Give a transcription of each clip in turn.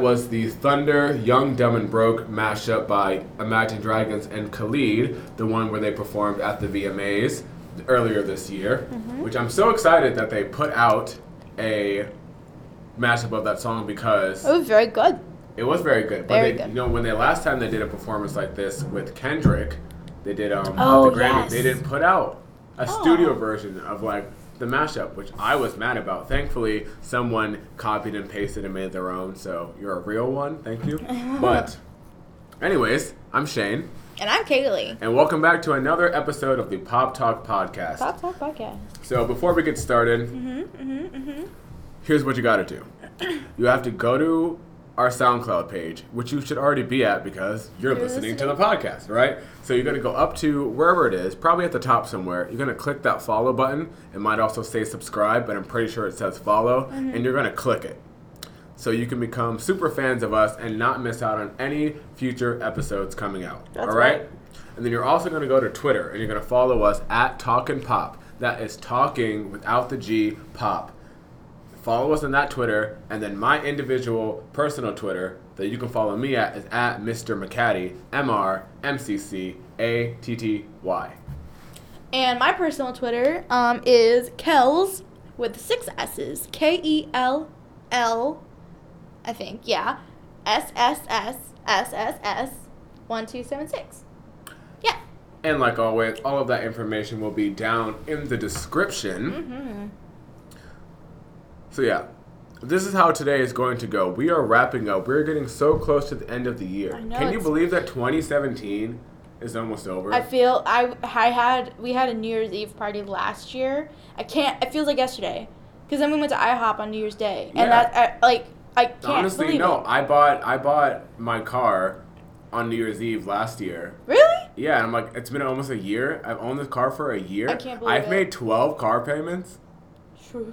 that was the Thunder Young Dumb and Broke mashup by Imagine Dragons and Khalid, the one where they performed at the VMAs earlier this year, which I'm so excited that they put out a mashup of that song because it was very good. It was very good. But very good. You know, when they last time they did a performance like this with Kendrick, they did the Grammys. Yes. They didn't put out a studio version of like the mashup, which I was mad about. Thankfully, someone copied and pasted and made their own. So you're a real one. Thank you. But anyways, I'm Shane. And I'm Kaylee. And welcome back to another episode of the Pop Talk Podcast. Pop Talk Podcast. So before we get started, here's what you got to do. You have to go to our SoundCloud page, which you should already be at because you're listening to the podcast, right? So you're going to go up to wherever it is, probably at the top somewhere. You're going to click that follow button. It might also say subscribe, but I'm pretty sure it says follow. And you're going to click it. So you can become super fans of us and not miss out on any future episodes coming out. That's all right? And then you're also going to go to Twitter, and you're going to follow us at Talkin' Pop. That is talking without the G, pop. Follow us on that Twitter, and then my individual personal Twitter that you can follow me at is at Mr. McCatty, MrMccatty. And my personal Twitter is Kells with 6 S's, Kell. I think, yeah. SSSSSS1276. Yeah. And like always, all of that information will be down in the description. So yeah, this is how today is going to go. We are wrapping up. We're getting so close to the end of the year. I know, can you believe that 2017 is almost over? I feel we had a New Year's Eve party last year. It feels like yesterday, because then we went to IHOP on New Year's Day, and I can't believe it. I bought my car on New Year's Eve last year. Really? Yeah, and I'm like, it's been almost a year. I've owned this car for a year. I can't believe it. I've made 12 car payments. True.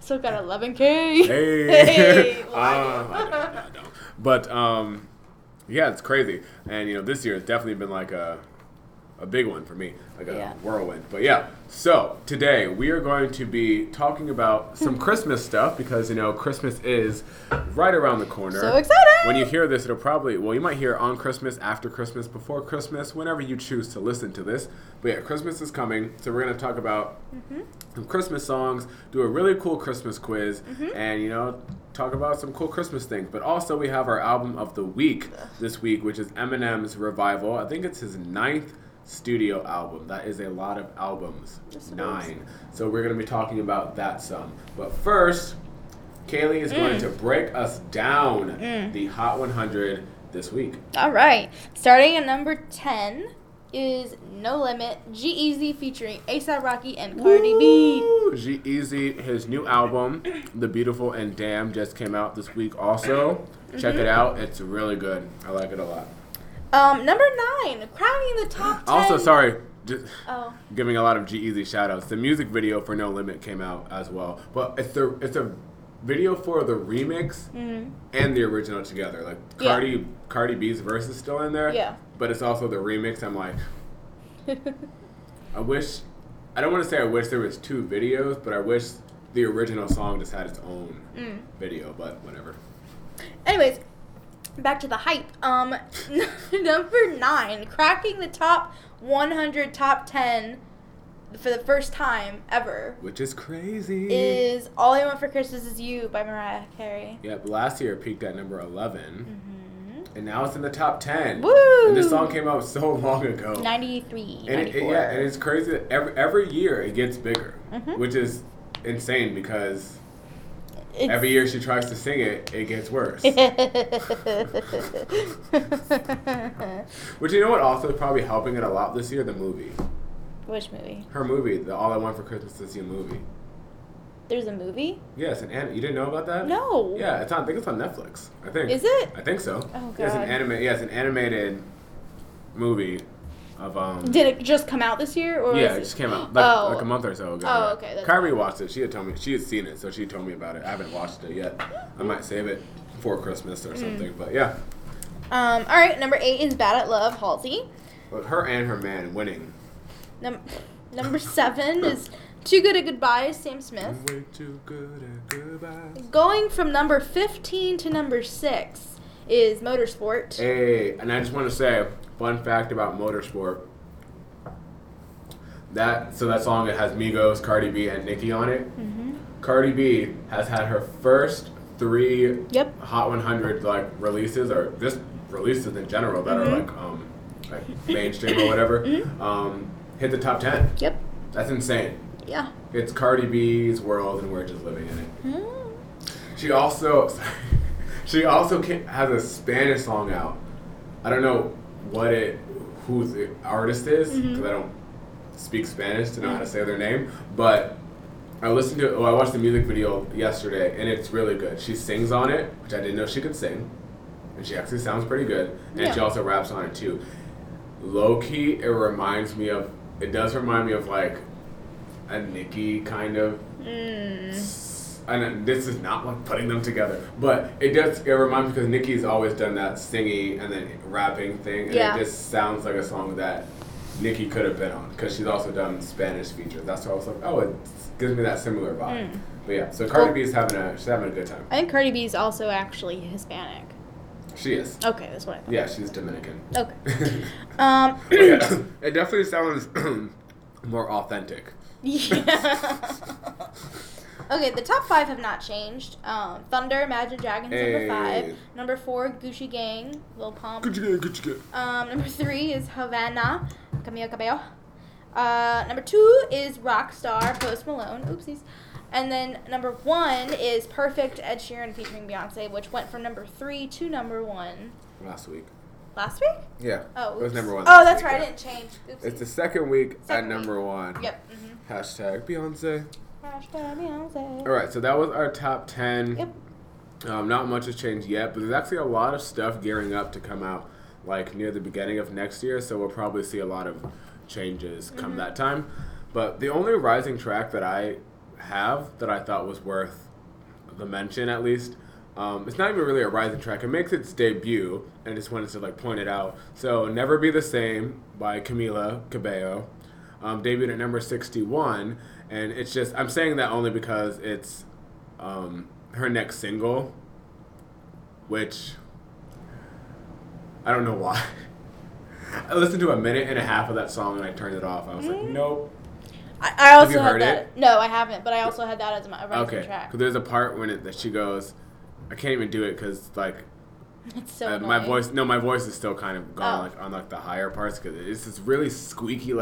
Still got 11K. Hey. I don't. But, yeah, it's crazy. And, you know, this year has definitely been like a big one for me, like a whirlwind. But yeah, so today we are going to be talking about some Christmas stuff because, you know, Christmas is right around the corner. So excited! When you hear this, it'll probably, you might hear on Christmas, after Christmas, before Christmas, whenever you choose to listen to this. But yeah, Christmas is coming, so we're going to talk about some Christmas songs, do a really cool Christmas quiz, and, you know, talk about some cool Christmas things. But also we have our album of the week this week, which is Eminem's Revival. I think it's his 9th studio album. That is a lot of albums. 9. So we're going to be talking about that some. But first, Kaylee is going to break us down the Hot 100 this week. All right. Starting at number 10 is No Limit, G-Eazy featuring A$AP Rocky and Cardi B. G-Eazy, his new album, The Beautiful and Damn, just came out this week also. Check it out. It's really good. I like it a lot. Number 9, crowning the top 10. Also, sorry, giving a lot of G-Eazy shout-outs. The music video for No Limit came out as well. But it's a video for the remix and the original together. Like, Cardi B's verse is still in there. Yeah. But it's also the remix. I'm like, I don't want to say I wish there was two videos, but I wish the original song just had its own video, but whatever. Anyways. Back to the hype. Number 9, cracking the top 100, top 10 for the first time ever. Which is crazy. Is All I Want for Christmas Is You by Mariah Carey. Yep, last year it peaked at number 11. And now it's in the top 10. Woo! And this song came out so long ago. 93, and 94. And it's crazy that every year it gets bigger, which is insane because... every year she tries to sing it, it gets worse. Which, you know what also is probably helping it a lot this year? The movie. Which movie? Her movie, the All I Want for Christmas Is You movie. There's a movie? Yes, you didn't know about that? No. Yeah, I think it's on Netflix. I think. Is it? I think so. Oh, God. Yeah, it's an animated movie of... Did it just come out this year? Or yeah, it just came out like a month or so ago. Oh, okay. That's Kyrie watched it. She had seen it, so she told me about it. I haven't watched it yet. I might save it for Christmas or something, but yeah. All right, number 8 is Bad at Love, Halsey. Her and her man winning. Number 7 is Too Good at Goodbye, Sam Smith. Way too good at goodbye. Going from number 15 to number 6 is Motorsport. Hey, and I just want to say, fun fact about Motorsport. That song, it has Migos, Cardi B, and Nicki on it. Mm-hmm. Cardi B has had her first 3 Hot 100 releases, or just releases in general that mm-hmm. are like mainstream or whatever. Mm-hmm. Hit the top 10. Yep. That's insane. Yeah. It's Cardi B's world, and we're just living in it. Mm. She also has a Spanish song out. I don't know who the artist is, because mm-hmm. I don't speak Spanish to know how to say their name, but I watched the music video yesterday, and it's really good. She sings on it, which I didn't know she could sing, and she actually sounds pretty good, and she also raps on it too. Low-key, it reminds me of, like, a Nicki kind of, and this is not like putting them together, but it reminds me, because Nicki's always done that singing and then rapping thing, and it just sounds like a song that Nicki could have been on, because she's also done Spanish features. That's why I was like, oh, it gives me that similar vibe. Mm. But yeah, so Cardi B is having a good time. I think Cardi B is also actually Hispanic. She is. Okay, that's what I thought. Yeah, she's Dominican. Okay. It definitely sounds more authentic. Yeah. Okay, the top 5 have not changed. Thunder, Imagine Dragons, number 5. Number 4, Gucci Gang, Lil Pump. Gucci Gang. Number 3 is Havana, Camila Cabello. Number 2 is Rockstar, Post Malone. Oopsies. And then number 1 is Perfect, Ed Sheeran featuring Beyonce, which went from number 3 to number 1. Last week? Yeah. Oh, oops. It was number 1. Oh, that's right. Yeah. I didn't change. Oopsies. It's the second week at number 1. Yep. Mm-hmm. Hashtag Beyonce. All right, so that was our top 10. Yep. Not much has changed yet, but there's actually a lot of stuff gearing up to come out near the beginning of next year, so we'll probably see a lot of changes come that time. But the only rising track that I have that I thought was worth the mention, at least, it's not even really a rising track. It makes its debut, and I just wanted to point it out. So Never Be the Same by Camila Cabello debuted at number 61. And it's just, I'm saying that only because it's her next single, which I don't know why. I listened to a minute and a half of that song and I turned it off. I was like, nope. I also have you heard that. No, I haven't, but I also had that as my rising track. Okay, there's a part when that she goes, I can't even do it because it's so annoying. My voice is still kind of gone on the higher parts because it's this really squeaky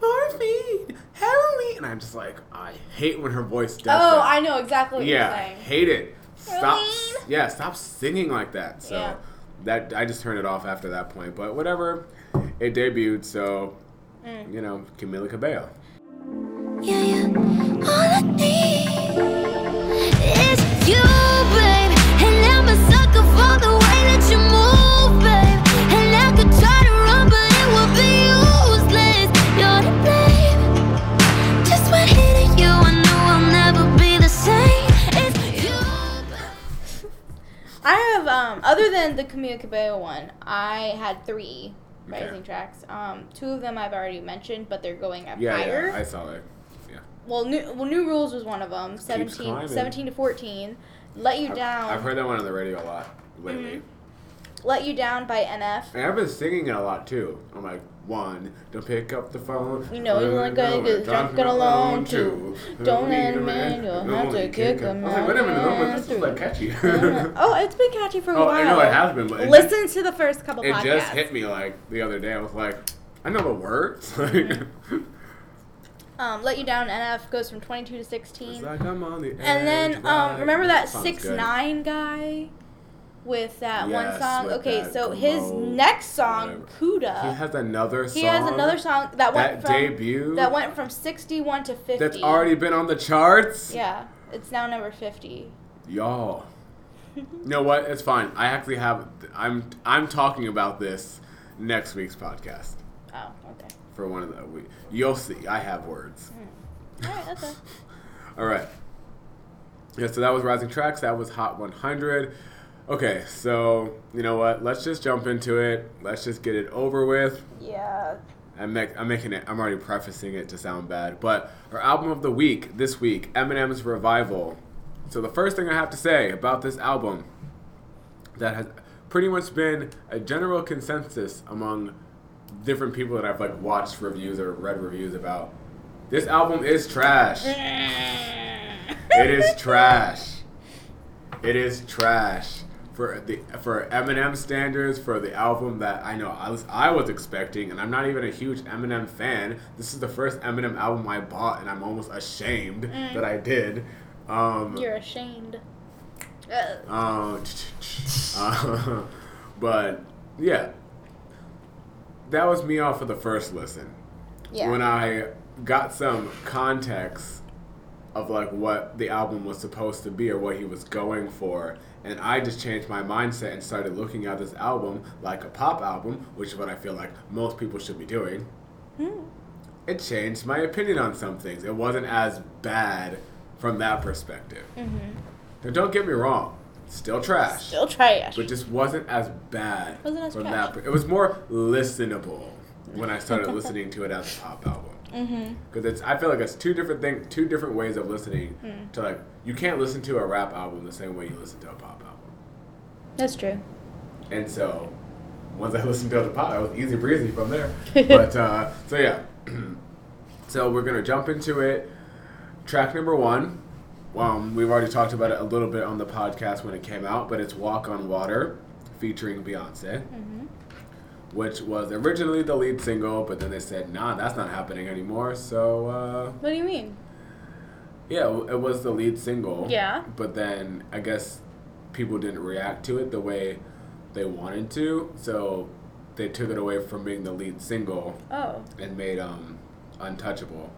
Morphine, heroin, and I'm just I hate when her voice does that. Oh, I know exactly what you're saying. Yeah, hate it. Stop singing like that. So that I just turned it off after that point. But whatever, it debuted, so, Camila Cabello. Yeah, all I need is you, babe, and I'm a sucker for the way that you move, babe, and I could try to run, but it will be I have, other than the Camila Cabello one, I had 3 rising tracks. 2 of them I've already mentioned, but they're going up higher. Yeah, I saw that. Yeah. Well, New Rules was one of them. 17 to 14. Let You Down. I've heard that one on the radio a lot lately. Mm-hmm. Let You Down by NF. And I've been singing it a lot, too. I'm like, 1, don't pick up the phone. You know, you're good, drunk and alone, 2. Don't let a man, you'll have to kick him out. I was like, wait a minute, this is catchy. Oh, it's been catchy for a while. I know it has been, but listen to the first couple podcasts. It just hit me, the other day. I was like, I know the words. Let You Down, NF goes from 22 to 16. It's I'm on the edge. And then, remember that 6ix9ine guy? With that one song. Okay, so his next song, Cuda. He has another song that went from 61 to 50. That's already been on the charts? Yeah. It's now number 50. Y'all. You know what? It's fine. I actually have I'm talking about this next week's podcast. Oh, okay. For one of the you'll see. I have words. All right, okay. All right. Yeah, so that was Rising Tracks, that was Hot 100. Okay, so, you know what? Let's just jump into it. Let's just get it over with. Yeah. I'm already prefacing it to sound bad, but our album of the week this week, Eminem's Revival. So the first thing I have to say about this album that has pretty much been a general consensus among different people that I've like watched reviews or read reviews about. This album is trash. It is trash. It is trash. For Eminem standards, for the album that I know I was expecting, and I'm not even a huge Eminem fan. This is the first Eminem album I bought, and I'm almost ashamed that I did. You're ashamed. But yeah, that was me off of the first listen. Yeah. When I got some context of like what the album was supposed to be or what he was going for, and I just changed my mindset and started looking at this album like a pop album, which is what I feel like most people should be doing. It changed my opinion on some things. It wasn't as bad from that perspective. Now don't get me wrong, still trash, but just wasn't as bad from that. It was more listenable when I started listening to it as a pop album. Because I feel like it's two different ways of listening to, like, you can't listen to a rap album the same way you listen to a pop album. That's true. And so, once I listened to the pop, it was easy breezy from there. But, so yeah. So we're going to jump into it. Track number one. We've already talked about it a little bit on the podcast when it came out, but it's Walk on Water featuring Beyonce. Which was originally the lead single, but then they said, nah, that's not happening anymore, so... What do you mean? Yeah, it was the lead single. Yeah. But then, I guess, people didn't react to it the way they wanted to, so they took it away from being the lead single. Oh. And made, Untouchable.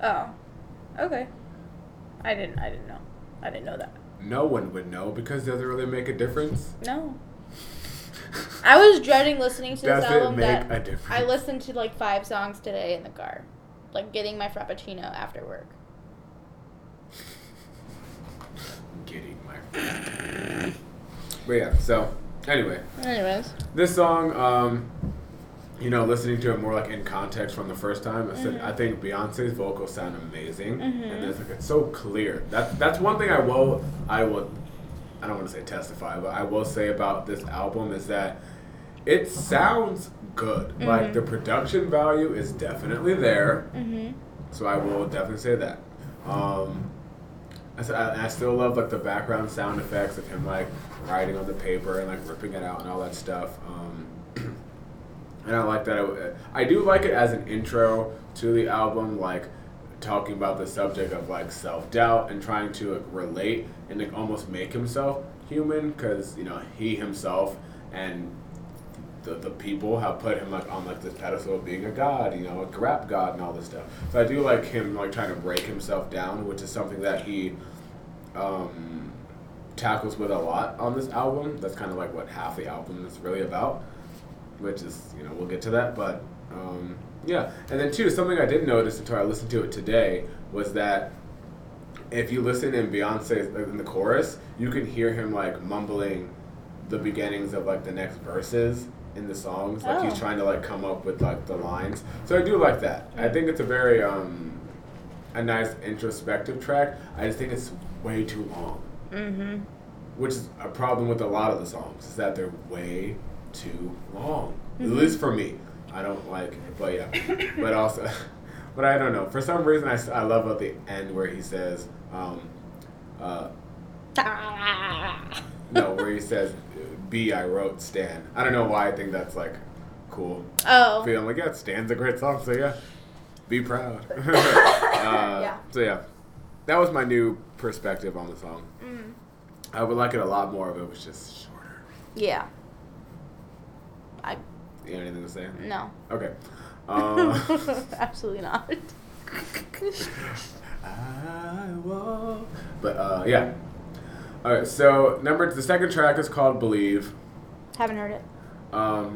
Oh. Okay. I didn't know. I didn't know that. No one would know, because it doesn't really make a difference. No. I was dreading listening to this album. I listened to like 5 songs today in the car, like getting my frappuccino after work. But yeah, so anyway. Anyways, this song, you know, listening to it more like in context from the first time, I think Beyonce's vocals sound amazing, and it's like it's so clear. That's one thing I will. I don't want to say testify, but I will say about this album is that it sounds good. Like, the production value is definitely there. So I will definitely say that. I still love, like, the background sound effects of him, like, writing on the paper and, like, ripping it out and all that stuff. And I like that. I do like it as an intro to the album, like, talking about the subject of like self-doubt and trying to like relate and like almost make himself human, because you know he himself and the people have put him like on like this pedestal of being a god, you know, a rap god and all this stuff. So I do like him like trying to break himself down, which is something that he tackles with a lot on this album. That's kind of like what half the album is really about, which is, you know, we'll get to that, but yeah, and then too, something I didn't notice until I listened to it today was that if you listen in Beyonce's, in the chorus, you can hear him like mumbling the beginnings of like the next verses in the songs. Like he's trying to like come up with like the lines. So I do like that. I think it's a very, a nice introspective track. I just think it's way too long. Which is a problem with a lot of the songs, is that they're way too long. At least for me. I don't like it, but yeah. But also, but I don't know. For some reason, I love at the end where he says, no, where he says, B, I wrote Stan. I don't know why I think that's, like, cool. Oh. Feeling like, yeah, Stan's a great song, so yeah, be proud. Yeah. So yeah, that was my new perspective on the song. I would like it a lot more if it was just shorter. Yeah. You have anything to say? No. Okay. Absolutely not. I will. But, yeah. All right, so the second track is called Believe. Haven't heard it.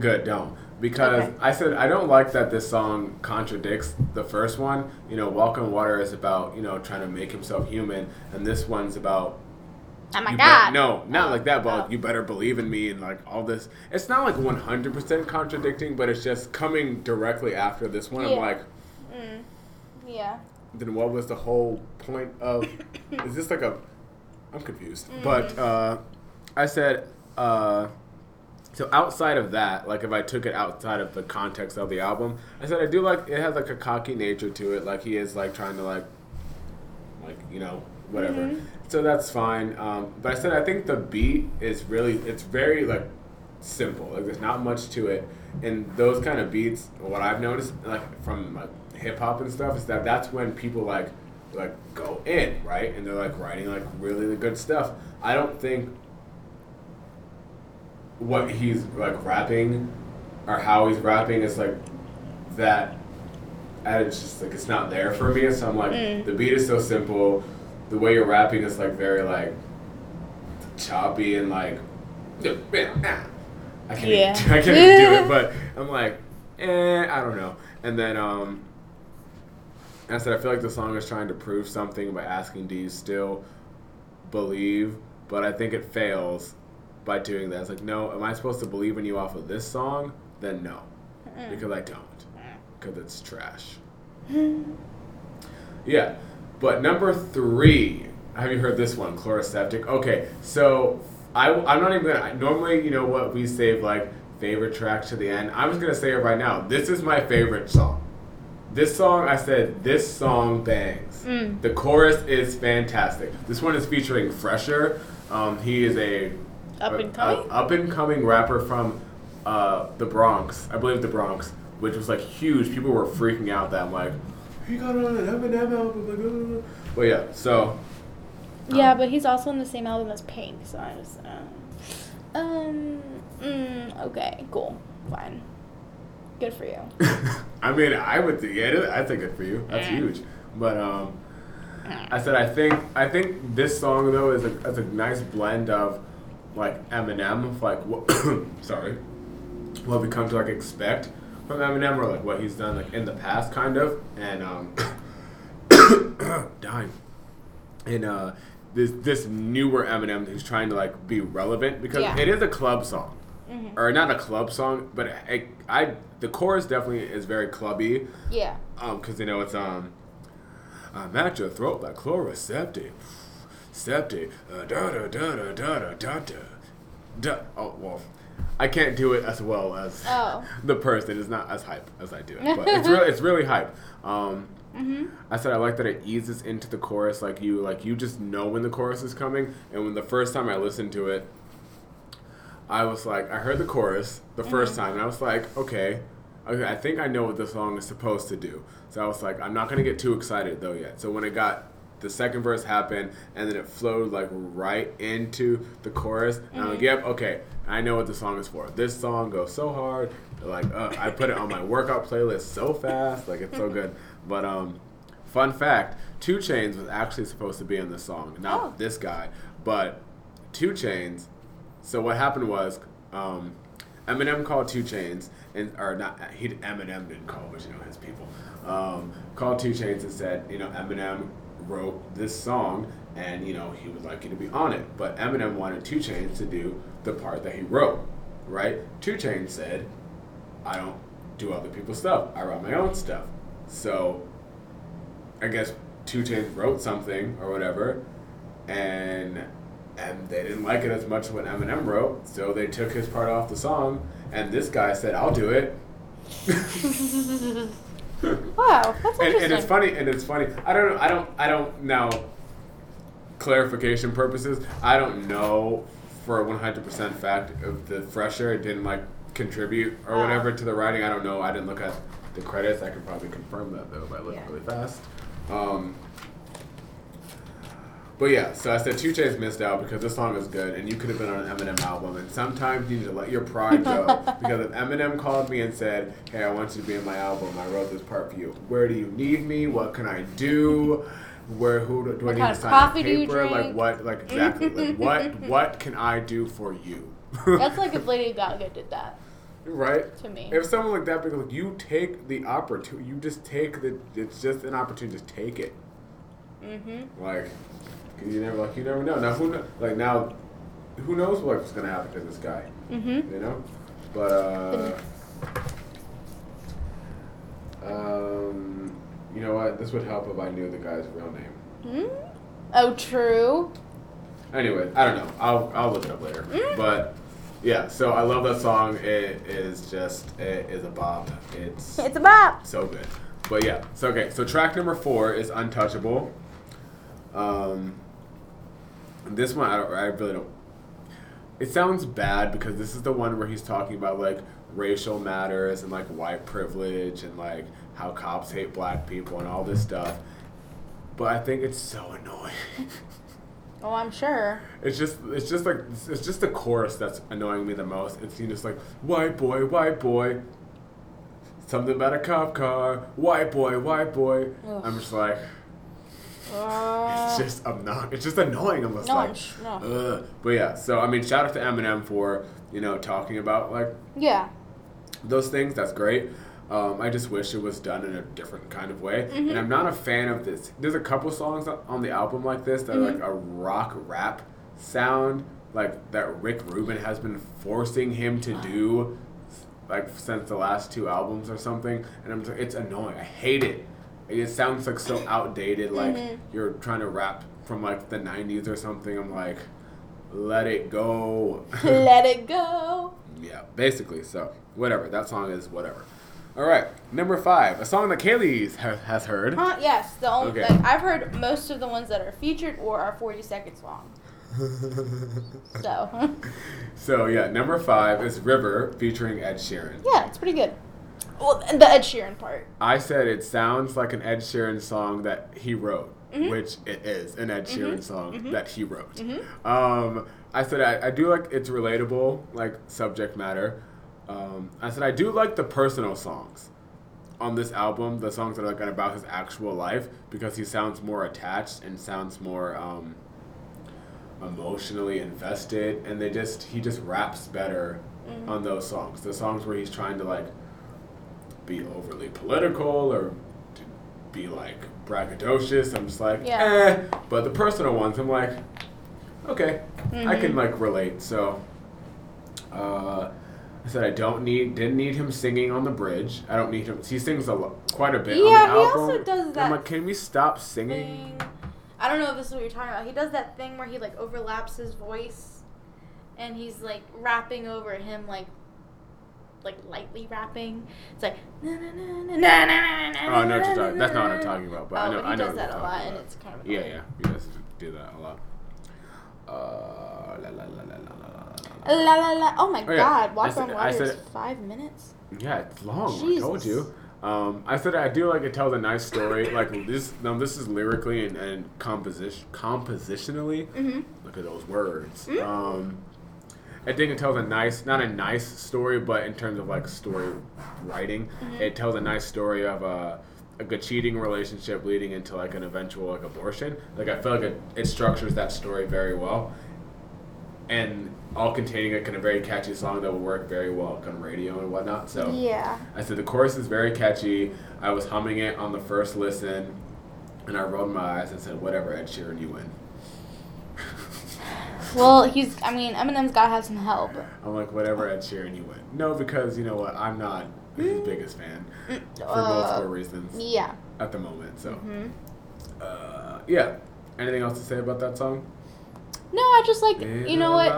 Good, don't. Because okay. I said I don't like that this song contradicts the first one. You know, Walk on Water is about, you know, trying to make himself human, and this one's about I'm like, God. No, not like that, but you better believe in me and like all this. It's not like 100% contradicting, but it's just coming directly after this one. Yeah. I'm like, yeah. Then what was the whole point of? Is this like a? I'm confused. Mm-hmm. But I said so outside of that, like if I took it outside of the context of the album, I said I do like it has like a cocky nature to it. Like he is like trying to like you know whatever. Mm-hmm. So that's fine. But I said I think the beat is really it's very like simple. Like there's not much to it. And those kind of beats, what I've noticed like from like hip hop and stuff is that that's when people like go in, right? And they're like writing like really good stuff. I don't think what he's like rapping or how he's rapping is like that. And it's just like it's not there for me. So I'm like the beat is so simple. The way you're rapping is like very like choppy and like I can't do it. But I'm like I don't know. And then I said, I feel like the song is trying to prove something by asking, do you still believe? But I think it fails by doing that. It's like, no, am I supposed to believe in you off of this song? Then no. Because I don't. Because it's trash. Yeah. But number 3, have you heard this one, Chloroseptic? Okay, so I'm not even going to... Normally, you know what, we save, like, favorite tracks to the end. I'm just going to say it right now. This is my favorite song. This song, I said, this song bangs. The chorus is fantastic. This one is featuring Fresher. He is a up and coming rapper from the Bronx. I believe the Bronx, which was like huge. People were freaking out that I'm like, he got on an Eminem album. But yeah, so. Yeah, but he's also on the same album as Pink, so I was. Okay. Cool. Fine. Good for you. I mean, I would think, yeah, I think good for you. That's huge. But I said I think this song though is a nice blend of like Eminem, like what we come to like expect from Eminem or like what he's done like in the past kind of and dying. And this newer Eminem who's trying to like be relevant because it is a club song. Mm-hmm. Or not a club song, but the chorus definitely is very clubby. Yeah. Because you know it's I'm at your throat like Chloroseptic, septic, da da da da da da da. Oh well, I can't do it as well as the person. It's not as hype as I do it, but it's really hype. I said I like that it eases into the chorus, like you just know when the chorus is coming, and when the first time I listened to it. I was like, I heard the chorus the first time, and I was like, okay, I think I know what the song is supposed to do. So I was like, I'm not going to get too excited, though, yet. So when it got, the second verse happened, and then it flowed, like, right into the chorus, and I'm like, yep, okay, I know what the song is for. This song goes so hard, like, I put it on my workout playlist so fast, like, it's so good. But, fun fact, 2 Chainz was actually supposed to be in this song, not this guy, but 2 Chainz... So what happened was, Eminem called 2 Chainz, Eminem didn't call, but you know his people, called 2 Chainz and said, you know, Eminem wrote this song, and you know he would like you to be on it, but Eminem wanted 2 Chainz to do the part that he wrote, right? 2 Chainz said, I don't do other people's stuff, I write my own stuff. So, I guess 2 Chainz wrote something or whatever, and they didn't like it as much when Eminem wrote, so they took his part off the song, and this guy said, I'll do it. Wow, that's interesting. And it's funny. I don't now, clarification purposes, I don't know for 100% fact if the Fresher didn't, like, contribute or whatever to the writing. I don't know. I didn't look at the credits. I could probably confirm that, though, if I look really fast. But yeah, so I said 2 Chainz missed out because this song is good, and you could have been on an Eminem album, and sometimes you need to let your pride go, because if Eminem called me and said, hey, I want you to be in my album, I wrote this part for you, where do you need me, what can I do, who do I need to sign a paper, like what, like exactly, like what can I do for you? That's like if Lady Gaga did that. Right? To me. If someone like that, because you take the opportunity, it's just an opportunity to take it. Like... You never know. Now who knows what's gonna happen to this guy? Mm-hmm. You know, but you know what? This would help if I knew the guy's real name. Mm? Oh, true. Anyway, I don't know. I'll look it up later. Mm? But yeah, so I love that song. It is a bop. It's a bop. So good. But yeah, so okay. So track number 4 is Untouchable. This one I really don't. It sounds bad because this is the one where he's talking about like racial matters and like white privilege and like how cops hate black people and all this stuff. But I think it's so annoying. Oh, I'm sure. It's just the chorus that's annoying me the most. It's just like white boy, white boy. Something about a cop car. White boy, white boy. Ugh. I'm just like. It's just annoying. But yeah, so I mean, shout out to Eminem for talking about like those things. That's great. I just wish it was done in a different kind of way. Mm-hmm. And I'm not a fan of this. There's a couple songs on the album like this that are like a rock rap sound, like that Rick Rubin has been forcing him to do, like since the last 2 albums or something. And I'm just, it's annoying. I hate it. It sounds like so outdated, like you're trying to rap from like the 90s or something. I'm like, let it go. Let it go. Yeah, basically. So, whatever. That song is whatever. All right. Number 5, a song that Kaylee's has heard. Yes. The only like, I've heard most of the ones that are featured or are 40-second long. So, yeah, number 5 is River featuring Ed Sheeran. Yeah, it's pretty good. Well, the Ed Sheeran part. I said it sounds like an Ed Sheeran song that he wrote, which it is an Ed Sheeran song that he wrote. Mm-hmm. I said I do like it's relatable, like subject matter. I said I do like the personal songs on this album, the songs that are like about his actual life, because he sounds more attached and sounds more emotionally invested, and he just raps better on those songs. The songs where he's trying to like be overly political or to be like braggadocious. I'm just like, But the personal ones, I'm like, okay, I can like relate. So, I said I didn't need him singing on the bridge. I don't need him. He sings quite a bit. Yeah, on the album. He also does that. I'm like, can we stop singing? I don't know if this is what you're talking about. He does that thing where he like overlaps his voice, and he's like rapping over him like lightly rapping. It's like na na na na na na. Oh, no, that's not what I'm talking about. But I know. He does that a lot, and it's kind of annoying. Yeah. He does do that a lot. La la la la la la la la. Oh my God! Walk on Water is 5 minutes. Yeah, it's long. Jesus. I told you. I said I do like it tells a nice story. Like this. Now this is lyrically and compositionally. Mm-hmm. Look at those words. Mm-hmm. I think it tells not a nice story, but in terms of like story writing, it tells a nice story of like a cheating relationship leading into like an eventual like abortion. Like I feel like it structures that story very well, and all containing like in a very catchy song that will work very well on radio and whatnot. So yeah, I said the chorus is very catchy. I was humming it on the first listen, and I rolled my eyes and said, "Whatever, Ed Sheeran, you win." Well, Eminem's gotta have some help. I'm like, whatever, Ed Sheeran, you win. No, because you know what? I'm not his biggest fan for multiple reasons. Yeah. At the moment, so. Mm-hmm. Yeah. Anything else to say about that song? No, I just like you know what.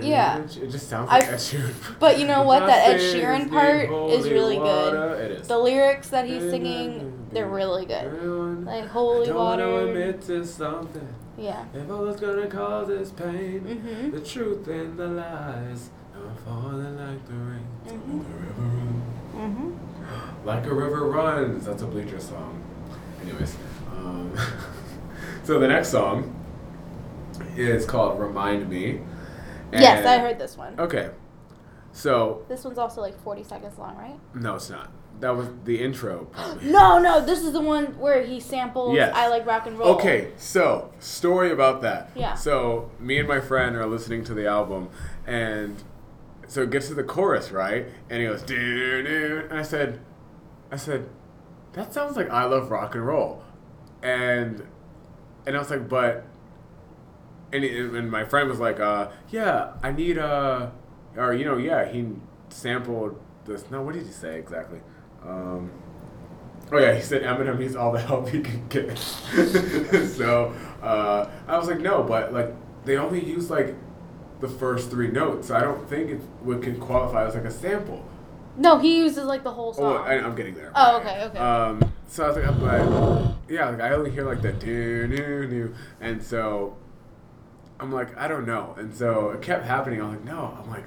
Yeah. It just sounds like Ed Sheeran. But you know what? That Ed Sheeran part is really good. It is. The lyrics that he's singing, they're really good. Like holy water. I don't want to admit to something. Yeah. If I was gonna cause this pain, the truth and the lies, I'm falling like the rain. Like a river runs. That's a Bleacher song. Anyways, so the next song is called "Remind Me." And yes, I heard this one. Okay, so this one's also like 40 seconds long, right? No, it's not. That was the intro, probably. No, this is the one where he samples I Like Rock and Roll. Okay, so, story about that. Yeah. So, me and my friend are listening to the album, and so it gets to the chorus, right? And he goes, doo-doo-doo. And I said, that sounds like I Love Rock and Roll. And And I was like, but... And my friend was like, yeah, I need a... Or, you know, yeah, he sampled this... No, what did he say exactly? Oh, yeah, he said Eminem needs all the help he can get. So, I was like, no, but, like, they only use, like, the first three notes. I don't think it can qualify as, like, a sample. No, he uses, like, the whole song. Oh, I'm getting there. Oh, okay. So, I was like, I only hear, like, the do-do-do. And so... I'm like, I don't know. And so it kept happening. I'm like,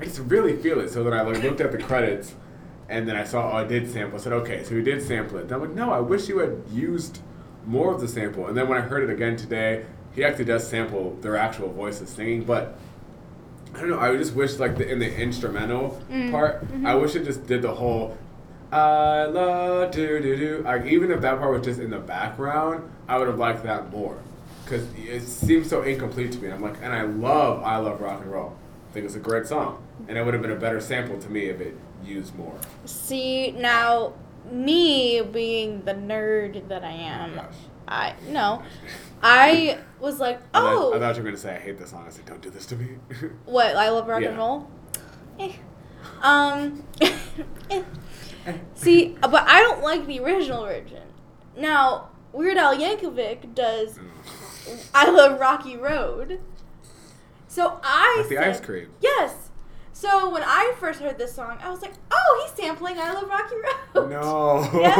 I just really feel it. So then I like looked at the credits and then I saw, I did sample. I said, okay, so he did sample it. And I'm like, no, I wish you had used more of the sample. And then when I heard it again today, he actually does sample their actual voices singing. But I don't know. I just wish like in the instrumental part, mm-hmm. I wish it just did the whole... I love do-do-do. Like, even if that part was just in the background, I would have liked that more. Because it seems so incomplete to me. And I'm like, and I love rock and roll. I think it's a great song. And it would have been a better sample to me if it used more. See, now, me being the nerd that I am, I was like, oh. I thought you were going to say, I hate this song. I said, don't do this to me. What, I love rock and roll? Eh. See, but I don't like the original version. Now, Weird Al Yankovic does... I love Rocky Road. So That's the ice cream. Yes. So when I first heard this song, I was like, oh, he's sampling I Love Rocky Road. No. Yes.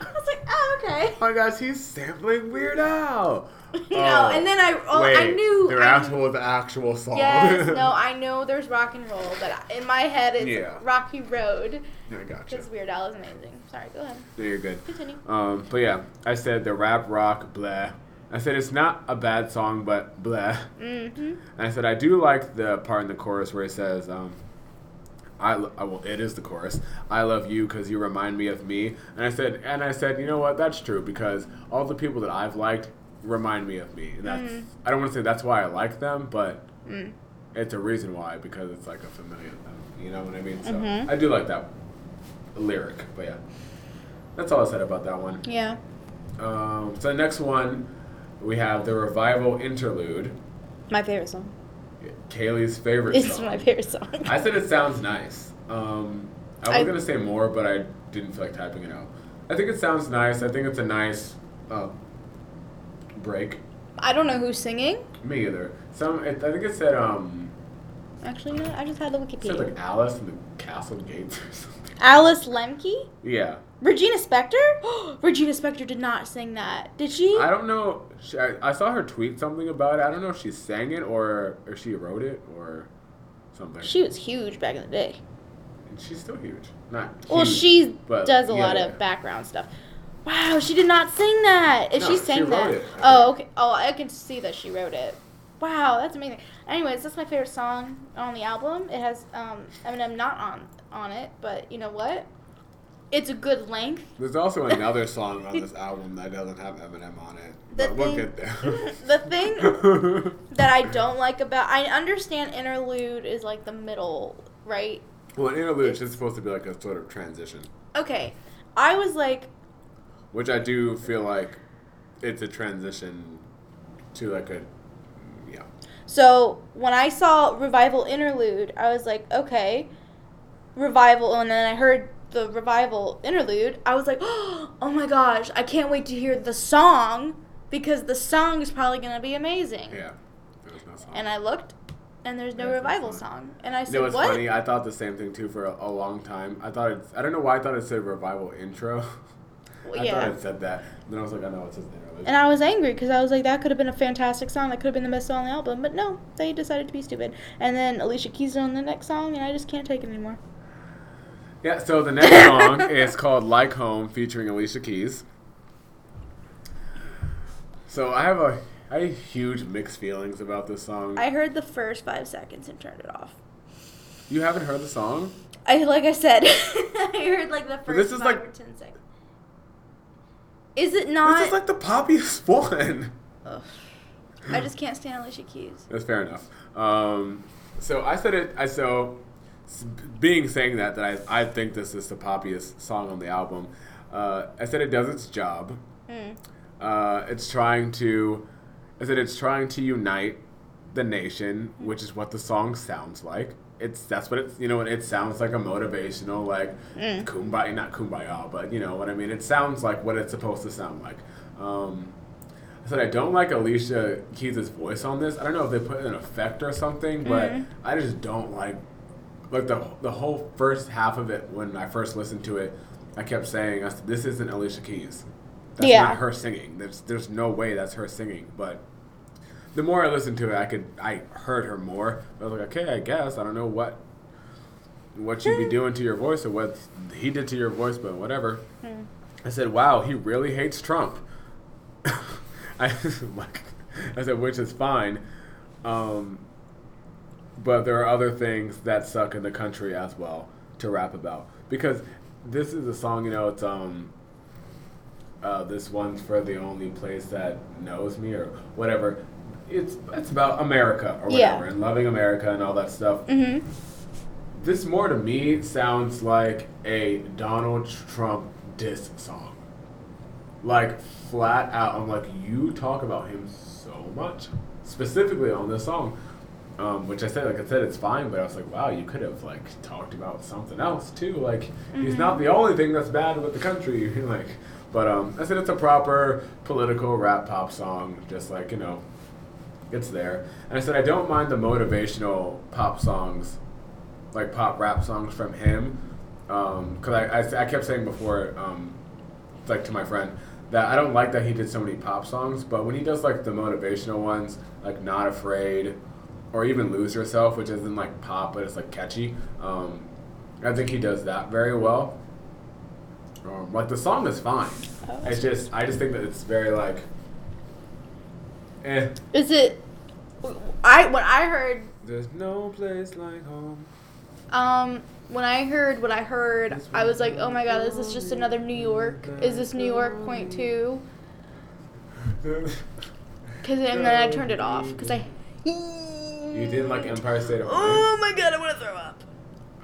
I was like, oh, okay. Oh my gosh, he's sampling Weird Al. No, and then I knew. They're actual with the actual song. Yes, no, I know there's rock and roll, but in my head it's Rocky Road. I gotcha. Because Weird Al is amazing. Sorry, go ahead. No, you're good. Continue. But yeah, I said the rap rock, bleh. I said it's not a bad song, but bleh. Mm-hmm. And I said I do like the part in the chorus where it says, it is the chorus. I love you because you remind me of me. And I said, you know what? That's true because all the people that I've liked remind me of me. And that's I don't want to say that's why I like them, but it's a reason why because it's like a familiar thing. You know what I mean? So I do like that lyric, but yeah, that's all I said about that one. Yeah. So the next one we have the Revival interlude. My favorite song. Kaylee's favorite song. It's my favorite song. I said it sounds nice. I was going to say more, but I didn't feel like typing it out. I think it sounds nice. I think it's a nice break. I don't know who's singing. Me either. I think it said... Actually, no, I just had the Wikipedia. It said like Alice in the Castle Gates or something. Alice Lemke? Yeah. Regina Spektor? Regina Spektor did not sing that. Did she? I don't know. I saw her tweet something about it. I don't know if she sang it or she wrote it or something. She was huge back in the day. And she's still huge. Not huge. Well, she does a lot of background stuff. Wow, she did not sing that. If she sang that. Wrote it, oh, okay. Oh, I can see that she wrote it. Wow, that's amazing. Anyways, that's my favorite song on the album. It has Eminem not on it, but you know what? It's a good length. There's also another song on this album that doesn't have Eminem on it. But we'll get there. The thing that I don't like about... I understand interlude is like the middle, right? Well, an interlude is just supposed to be like a sort of transition. Okay. I was like... Which I do feel like it's a transition to like a... Yeah. So when I saw Revival interlude, I was like, okay, Revival. And then I heard... the Revival interlude, I was like, oh my gosh, I can't wait to hear the song because the song is probably going to be amazing. Yeah. There's no song. And I looked and there's no Revival song. And I said, what? It's funny. I thought the same thing too for a long time. I don't know why I thought it said Revival intro. Well, I thought it said that. And then I was like, I know it says interlude. And I was angry because I was like, that could have been a fantastic song. That could have been the best song on the album. But no, they decided to be stupid. And then Alicia Keys on the next song and I just can't take it anymore. Yeah, so the next song is called Like Home featuring Alicia Keys. So I have huge mixed feelings about this song. I heard the first 5 seconds and turned it off. You haven't heard the song? Like I said, I heard like the first 5 or 10 seconds. Is it not? This is like the poppiest one. Ugh. I just can't stand Alicia Keys. That's fair enough. So I said it. Saying that I think this is the poppiest song on the album, I said it does its job. Mm. It's trying to unite the nation, which is what the song sounds like. It sounds like a motivational, like kumbaya, not kumbaya, but you know what I mean. It sounds like what it's supposed to sound like. I said I don't like Alicia Keys' voice on this. I don't know if they put in an effect or something, but I just don't like the whole first half of it. When I first listened to it, I kept saying, I said, "This isn't Alicia Keys. That's not her singing. There's no way that's her singing." But the more I listened to it, I heard her more. But I was like, okay, I guess I don't know what you'd be doing to your voice or what he did to your voice, but whatever. Mm. I said, wow, he really hates Trump. I said, which is fine, but there are other things that suck in the country as well to rap about, because this is a song, you know, it's this one's for the only place that knows me or whatever. It's about America or whatever and loving America and all that stuff. Mm-hmm. This more to me sounds like a Donald Trump diss song. Like, flat out, I'm like, you talk about him so much, specifically on this song, which I said, it's fine, but I was like, wow, you could have, like, talked about something else, too, like, he's not the only thing that's bad with the country, like, but, I said, it's a proper political rap pop song, just like, you know, it's there, and I said, I don't mind the motivational pop songs, like, pop rap songs from him, because I kept saying before, like, to my friend, that I don't like that he did so many pop songs, but when he does, like, the motivational ones, like Not Afraid, or even Lose Yourself, which isn't, like, pop, but it's, like, catchy, I think he does that very well. Like, the song is fine. Oh. It's just, I just think that it's very, like, eh. Is it, when I heard... There's no place like home. When I heard, I was like, oh my god, is this just another New York? Is this New York .2? And then I turned it off, because I... You didn't like Empire State of Mind? Oh my god, I want to throw up.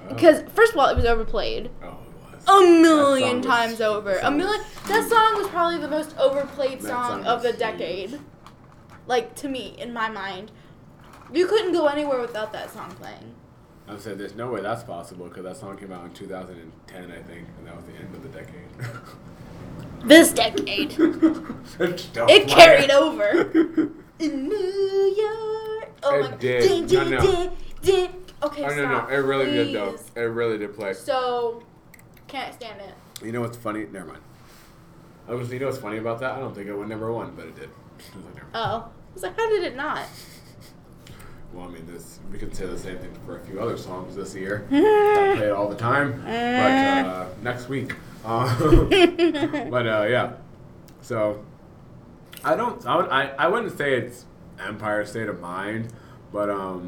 Because, first of all, it was overplayed. Oh, it was. A million times over. That song was probably the most overplayed song of the decade. Like, to me, in my mind. You couldn't go anywhere without that song playing. I said, there's no way that's possible, because that song came out in 2010, I think, and that was the end of the decade. This decade. It carried over. In New York. Oh, my God. It did. No. Okay, stop. No. It really did, though. It really did play. So, can't stand it. You know what's funny? Never mind. You know what's funny about that? I don't think it went number one, but it did. Oh. I was like, how did it not? Well, I mean, we could say the same thing for a few other songs this year. I play it all the time, but next week. Yeah. So, I wouldn't say it's Empire State of Mind, but well,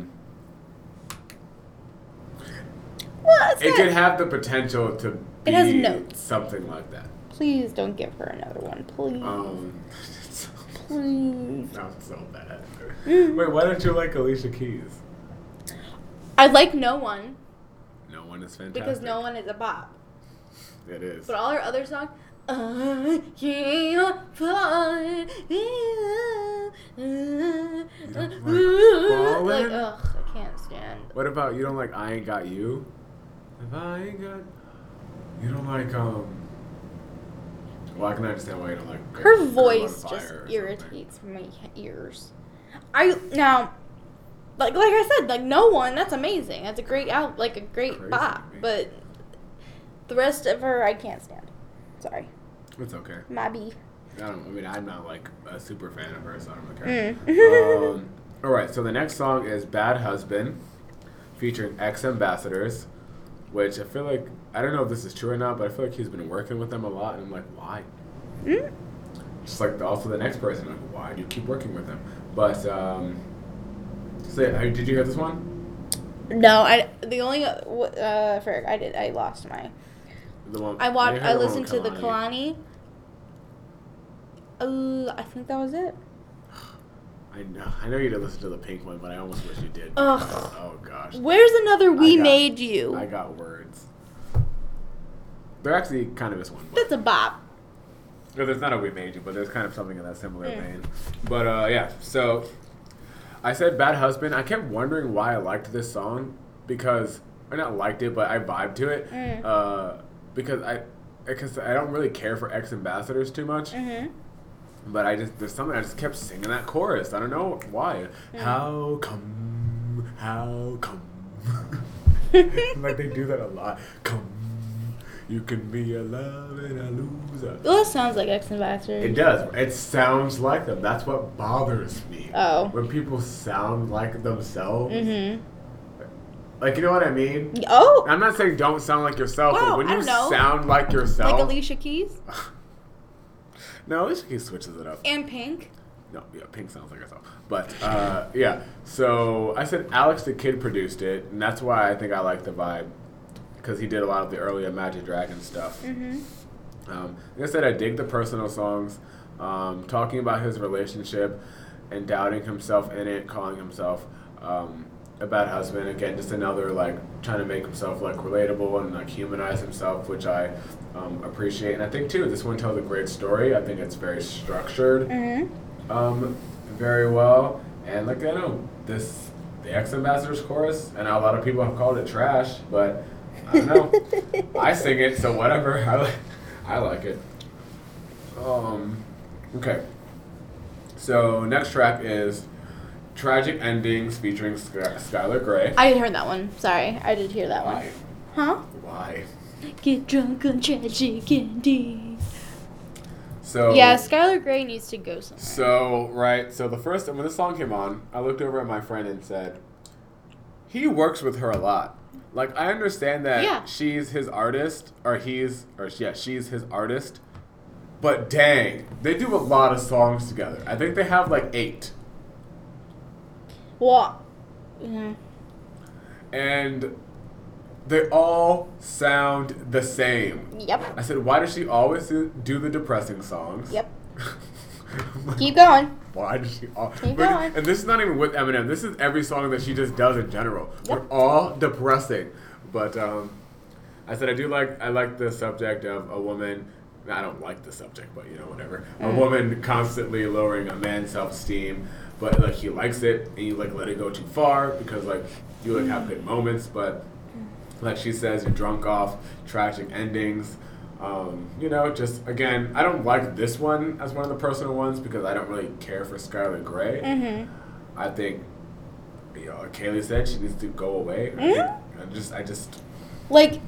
it could have the potential to be something like that. Please don't give her another one, please. Sounds so bad. Wait, why don't you like Alicia Keys? I like No One. No One is fantastic. Because No One is a bop. It is. But all her other songs... I can't fall in love. Like, ugh, I can't stand. What about, you don't like I Ain't Got You? If I ain't got... You don't like, Well, I can understand why you don't like her voice. Just irritates my ears. Now, like I said, like No One. That's amazing. That's a great out, like a great bop. But the rest of her, I can't stand. Sorry. It's okay. Maybe. I'm not like a super fan of her, so I don't care. Mm. All right. So the next song is "Bad Husband," featuring X Ambassadors, which I feel like. I don't know if this is true or not, but I feel like he's been working with them a lot, and I'm like, why? Mm. Just like also the next person, I'm like, why do you keep working with them? But did you hear this one? No, I did. I lost my. The one I listened to the Kalani. I think that was it. I know you didn't listen to the Pink one, but I almost wish you did. Ugh. Oh gosh. Where's another Made You? I got words. They're actually kind of this one. That's a bop. Well, there's not a We Made You, but there's kind of something in that similar vein. But yeah, so I said Bad Husband. I kept wondering why I liked this song because, or not liked it, but I vibed to it because I don't really care for X Ambassadors too much. Mm-hmm. But I just kept singing that chorus. I don't know why. Yeah. How come? Like they do that a lot. Come, you can be a lover and a loser. Well, it sounds like X Ambassadors. It does. It sounds like them. That's what bothers me. Oh. When people sound like themselves. Mm-hmm. Like, you know what I mean? Oh. I'm not saying don't sound like yourself, well, but when you sound like yourself. Like Alicia Keys? No, Alicia Keys switches it up. And Pink? No, yeah, Pink sounds like herself. But, yeah. So, I said Alex the Kid produced it, and that's why I think I like the vibe. Because he did a lot of the earlier Magic Dragon stuff. Mm-hmm. Like I said, I dig the personal songs. Talking about his relationship and doubting himself in it, calling himself... a bad husband, again, just another, like, trying to make himself, like, relatable and, like, humanize himself, which I appreciate. And I think, too, this one tells a great story. I think it's very structured very well. And, like, I know, the X Ambassadors chorus, and a lot of people have called it trash, but I don't know. I sing it, so whatever. I like it. Okay. So, next track is Tragic Endings featuring Skylar Grey. I didn't hear that one. Sorry. I did hear that one. Huh? Why? Get drunk on tragic endings. So yeah, Skylar Grey needs to go somewhere. So, right. So the first time when this song came on, I looked over at my friend and said, he works with her a lot. Like, I understand that she's his artist, she's his artist, but dang, they do a lot of songs together. I think they have like 8. Well, yeah. And they all sound the same. Yep. I said, why does she always do the depressing songs? Yep. Like, keep going. Why does she always... Keep going. And this is not even with Eminem. This is every song that she just does in general. Yep. They're all depressing. But I said, I like the subject of a woman... I don't like the subject, but, you know, whatever. A woman constantly lowering a man's self-esteem, but, like, he likes it, and you, like, let it go too far because, like, you, like, have good moments, but, like she says, you're drunk off tragic endings. You know, just, again, I don't like this one as one of the personal ones because I don't really care for Skylar Grey. Mm-hmm. I think, you know, like Kaylee said, she needs to go away. Mm-hmm. I just... Like...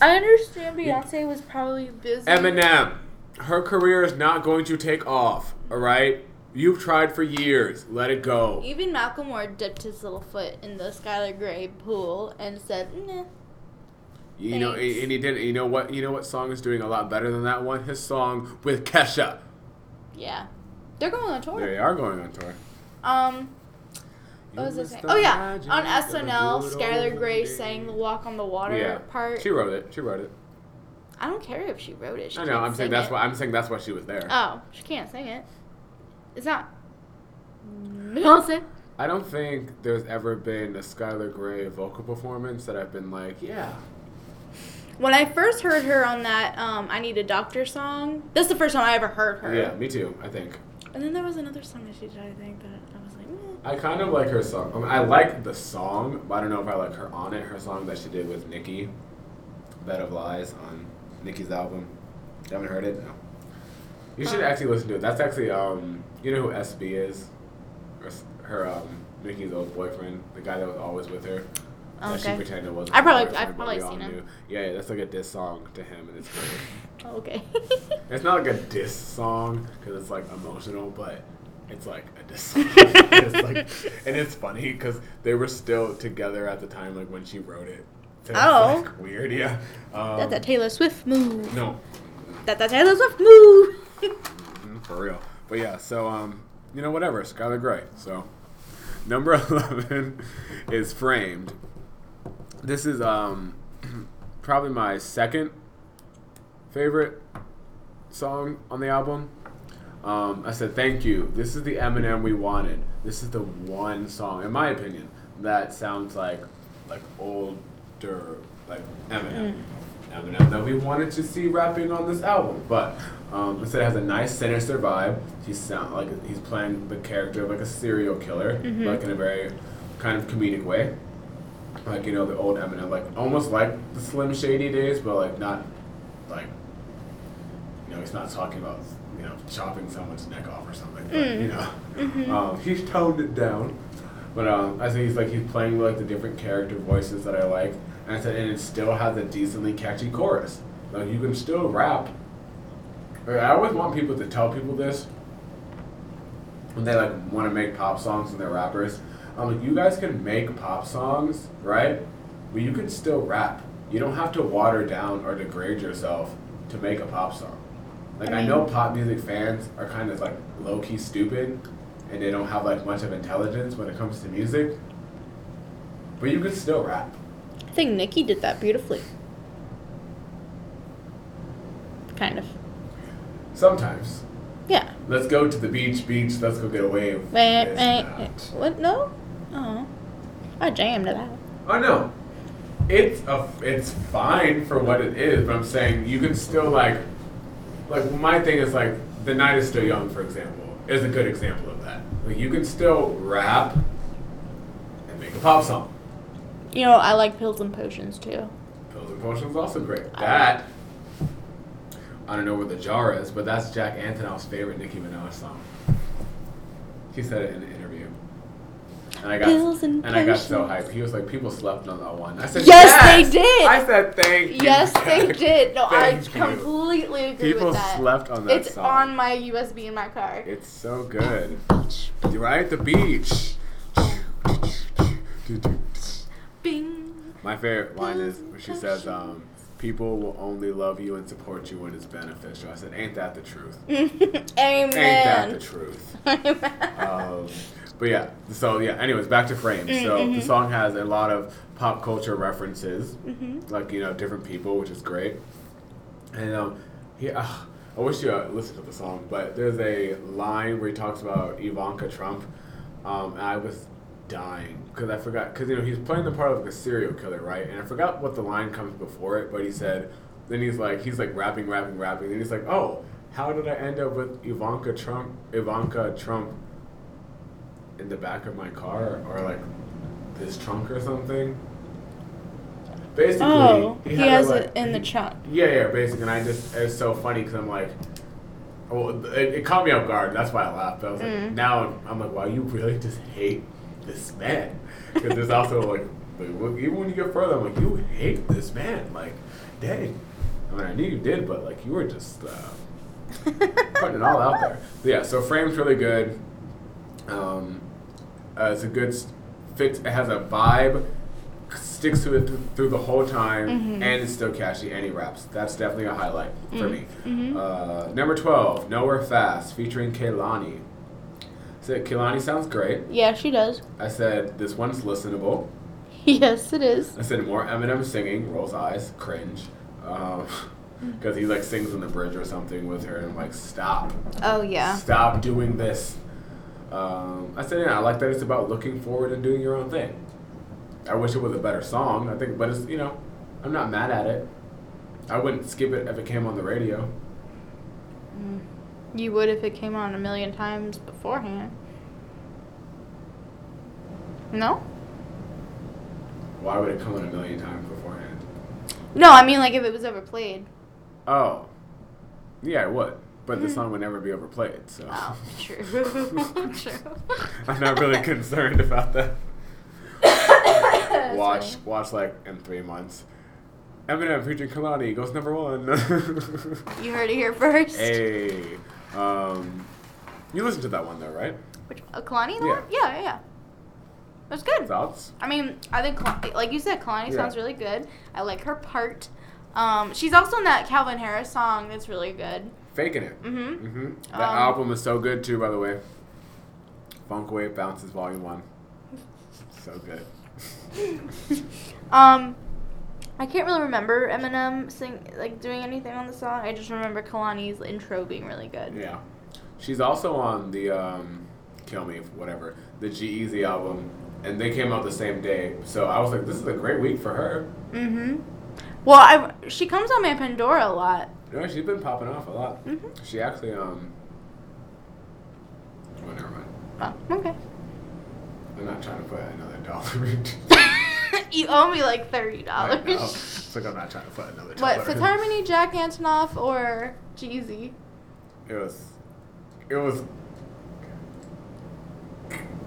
I understand Beyonce was probably busy. Eminem, her career is not going to take off, all right? You've tried for years. Let it go. Even Malcolm Ward dipped his little foot in the Skylar Grey pool and said, nah. You know, and he didn't. You know what song is doing a lot better than that one? His song with Kesha. Yeah. They're going on tour. They are going on tour. What was this? Oh, yeah. On SNL, Skylar Grey sang the Walk on the Water part. She wrote it. I don't care if she wrote it. I'm saying that's why she was there. Oh, she can't sing it. It's not Beyonce. I don't think there's ever been a Skylar Grey vocal performance that I've been like, yeah. When I first heard her on that I Need a Doctor song, that's the first time I ever heard her. Yeah, me too, I think. And then there was another song that she did, I think, that I was like, I kind of like her song. I mean, I like the song, but I don't know if I like her on it. Her song that she did with Nicki, Bed of Lies, on Nicki's album. You haven't heard it? No. You should actually listen to it. That's actually, you know who SB is? Her Nicki's old boyfriend, the guy that was always with her. Okay. That she pretended wasn't. I've probably seen him. Yeah, that's like a diss song to him, and it's great. Oh, okay. It's not like a diss song, because it's like emotional, but... It's like a discussion. And it's funny because they were still together at the time, like when she wrote it. So oh, like weird, yeah. That's a Taylor Swift move. No, that's a Taylor Swift move. For real, but yeah. So you know, whatever. Skylar Grey. So number 11 is Framed. This is probably my second favorite song on the album. I said, thank you. This is the Eminem we wanted. This is the one song, in my opinion, that sounds like old after like Eminem. Eminem that we wanted to see rapping on this album, but instead it has a nice sinister vibe. He sound like he's playing the character of like a serial killer, like in a very kind of comedic way, like you know the old Eminem, like almost like the Slim Shady days, but like not like you know he's not talking about you know chopping someone's neck off or something, but you know he's toned it down. But I think he's playing like the different character voices that I like. And it still has a decently catchy chorus. Like, you can still rap. Like, I always want people to tell people this when they, like, want to make pop songs and they're rappers. I'm like, you guys can make pop songs, right? But you can still rap. You don't have to water down or degrade yourself to make a pop song. Like, I know pop music fans are kind of, like, low-key stupid and they don't have, like, much of intelligence when it comes to music. But you can still rap. I think Nicki did that beautifully. Kind of. Sometimes. Yeah. Let's go to the beach, let's go get a wave. Wait. What? No? Oh. I jammed to that. Oh, no. It's fine for what it is, but I'm saying you can still, like, my thing is, like, The Night Is Still Young, for example, is a good example of that. Like, you can still rap and make a pop song. You know, I like Pills and Potions, too. Pills and Potions also great. I don't know where the jar is, but that's Jack Antonoff's favorite Nicki Minaj song. He said it in an interview. And I got so hyped. He was like, people slept on that one. I said, yes, they did. I said, thank you. Yes, they did. No, I completely agree with that. People slept on that song. It's on my USB in my car. It's so good. Beach. Right? The beach. Bing. My favorite line is when she says, people will only love you and support you when it's beneficial. I said, ain't that the truth? Amen. Ain't that the truth? Amen. But yeah, so yeah, anyways, back to Frames. So the song has a lot of pop culture references, like, you know, different people, which is great. And I wish you listened to the song, but there's a line where he talks about Ivanka Trump. And I was dying because I forgot, because you know he's playing the part of like a serial killer, right? And I forgot what the line comes before it, but he said, then he's like rapping, and he's like, oh, how did I end up with Ivanka Trump in the back of my car or like this trunk or something? Basically, he has it in the trunk. Yeah, basically, and it's so funny because I'm like. Well, it caught me off guard. That's why I laughed. But I was like, now I'm like, wow, you really just hate this man. Because there's also like, even when you get further, I'm like, you hate this man. Like, dang. I mean, I knew you did, but like, you were just putting it all out there. But yeah, so Frame's really good. It's a good fix. It has a vibe, sticks to it through the whole time, and it's still catchy, and he raps. That's definitely a highlight for me. Number 12, Nowhere Fast, featuring Kehlani. I said, Kehlani sounds great. Yeah, she does. I said, this one's listenable. Yes, it is. I said, more Eminem singing, rolls eyes, cringe. Because he, like, sings in the bridge or something with her, and I'm like, stop. Oh, yeah. Stop doing this. I said, yeah, I like that it's about looking forward and doing your own thing. I wish it was a better song, I think, but it's, you know, I'm not mad at it. I wouldn't skip it if it came on the radio. You would if it came on a million times beforehand. No? Why would it come on a million times beforehand? No, I mean, like, if it was overplayed. Oh. Yeah, it would. But the song would never be overplayed, so. Oh, true. I'm not really concerned about that. Watch like in 3 months. Eminem featuring Kehlani goes number one. You heard it here first. Hey, you listened to that one though, right? Which Kehlani? Yeah. Yeah. It was good. Thoughts? I mean, I think like you said, Kehlani sounds really good. I like her part. She's also in that Calvin Harris song that's really good. Faking It. That album is so good too, by the way. Funk Wave Bounces Volume 1. So good. I can't really remember Eminem doing anything on the song. I just remember Kalani's intro being really good. Yeah, she's also on the Kill Me, whatever, the G-Eazy album. and they came out the same day. So I was like, this is a great week for her. Mm-hmm. Well, she comes on my Pandora a lot. You know, she's been popping off a lot. Mm-hmm. She actually, well, never mind. Oh, okay. I'm not trying to put another dollar into You owe me like $30. I know. It's like I'm not trying to put another dollar. What, Fifth Harmony, Jack Antonoff, or G-Eazy? It was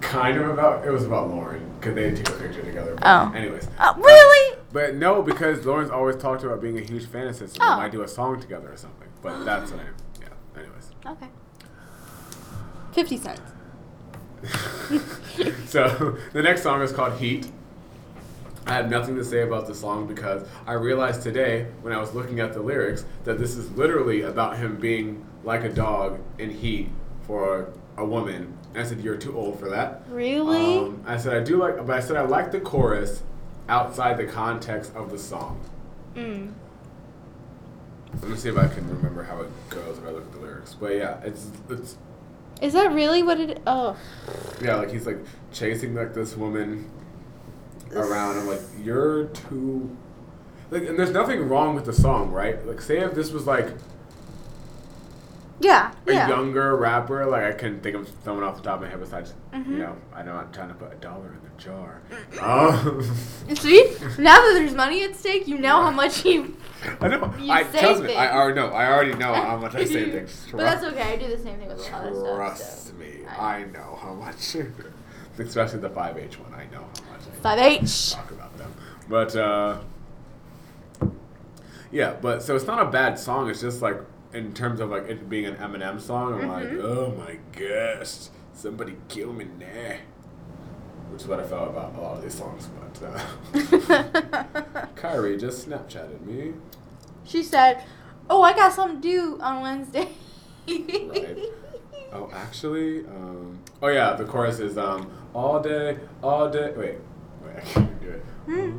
kind of about, it was about Lauren, because they didn't take a picture together. Oh. Anyways. Really? But no, because Lauren's always talked about being a huge fan of Sisters. They might do a song together or something. But that's what yeah. Anyways. Okay. 50 cents. So, the next song is called Heat. I have nothing to say about this song because I realized today, when I was looking at the lyrics, that this is literally about him being like a dog in heat for a woman. And I said, you're too old for that. Really? I said, I like the chorus outside the context of the song. Mm. Let me see if I can remember how it goes when I look at the lyrics. But yeah, it's Is that really what it... Oh. Yeah, like he's like chasing like this woman around. I'm like, you're too... Like, and there's nothing wrong with the song, right? Like, say if this was like... Yeah, a younger rapper, like I couldn't think of someone off the top of my head besides, mm-hmm. you know, I know I'm trying to put a dollar in the jar. See, now that there's money at stake, you know how much you. I know. I already know how much I say things. But that's okay. I do the same thing with a lot of stuff. Trust me, I know how much. Especially the 5H one, I know how much. 5H. Talk about them, but yeah, but so it's not a bad song. It's just like. In terms of, like, it being an Eminem song, I'm mm-hmm. like, oh, my gosh, somebody kill me now. Which is what I felt about a lot of these songs. But Kyrie just Snapchatted me. She said, oh, I got something to do on Wednesday. Right. Oh, actually, oh, yeah, the chorus is, all day, wait, I can't do it.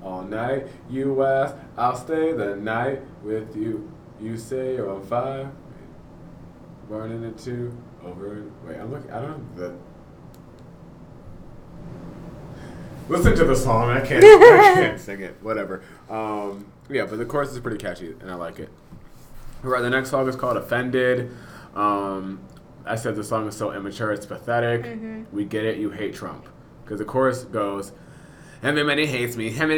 All night, you ask, I'll stay the night with you. You say you're on fire, burning it too, over it. Wait, I'm looking, I don't know. Listen to the song, I can't sing it, whatever. Yeah, but the chorus is pretty catchy, and I like it. All right, the next song is called Offended. I said the song is so immature, it's pathetic. Mm-hmm. We get it, you hate Trump. Because the chorus goes... Everybody hates me. I'm my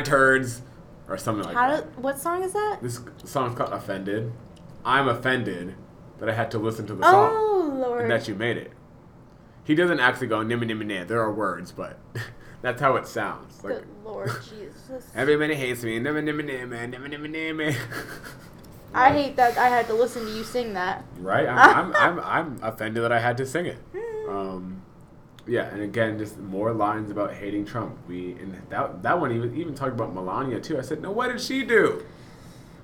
turds. Or something like that. What song is that? This song's called Offended. I'm offended that I had to listen to the song. Oh, Lord. And that you made it. He doesn't actually go nimmy nimmy nim. There are words, but that's how it sounds. Good Lord Jesus. Everybody hates me. Right. I hate that I had to listen to you sing that. Right, I'm offended that I had to sing it. Yeah, and again, just more lines about hating Trump. That one even talked about Melania too. I said, no, what did she do?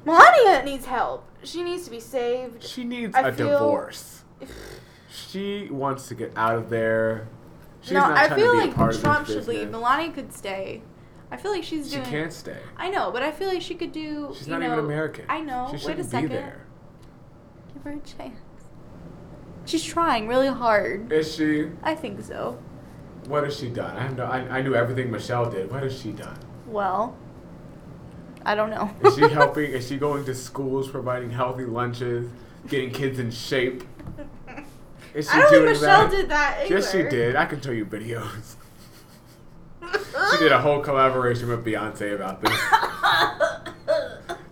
Melania needs help. She needs to be saved. She needs a divorce. She wants to get out of there. She's not trying to be a part of this business. No, I feel like Trump should leave. Melania could stay. I feel like she can't stay. I know, but I feel like she could do... She's not even American. I know. She shouldn't be there. Give her a chance. She's trying really hard. Is she? I think so. What has she done? I knew everything Michelle did. What has she done? Well, I don't know. Is she helping? Is she going to schools, providing healthy lunches, getting kids in shape? Is she I don't doing think Michelle that? Did that either. Yes, she did. I can show you videos. She did a whole collaboration with Beyonce about this.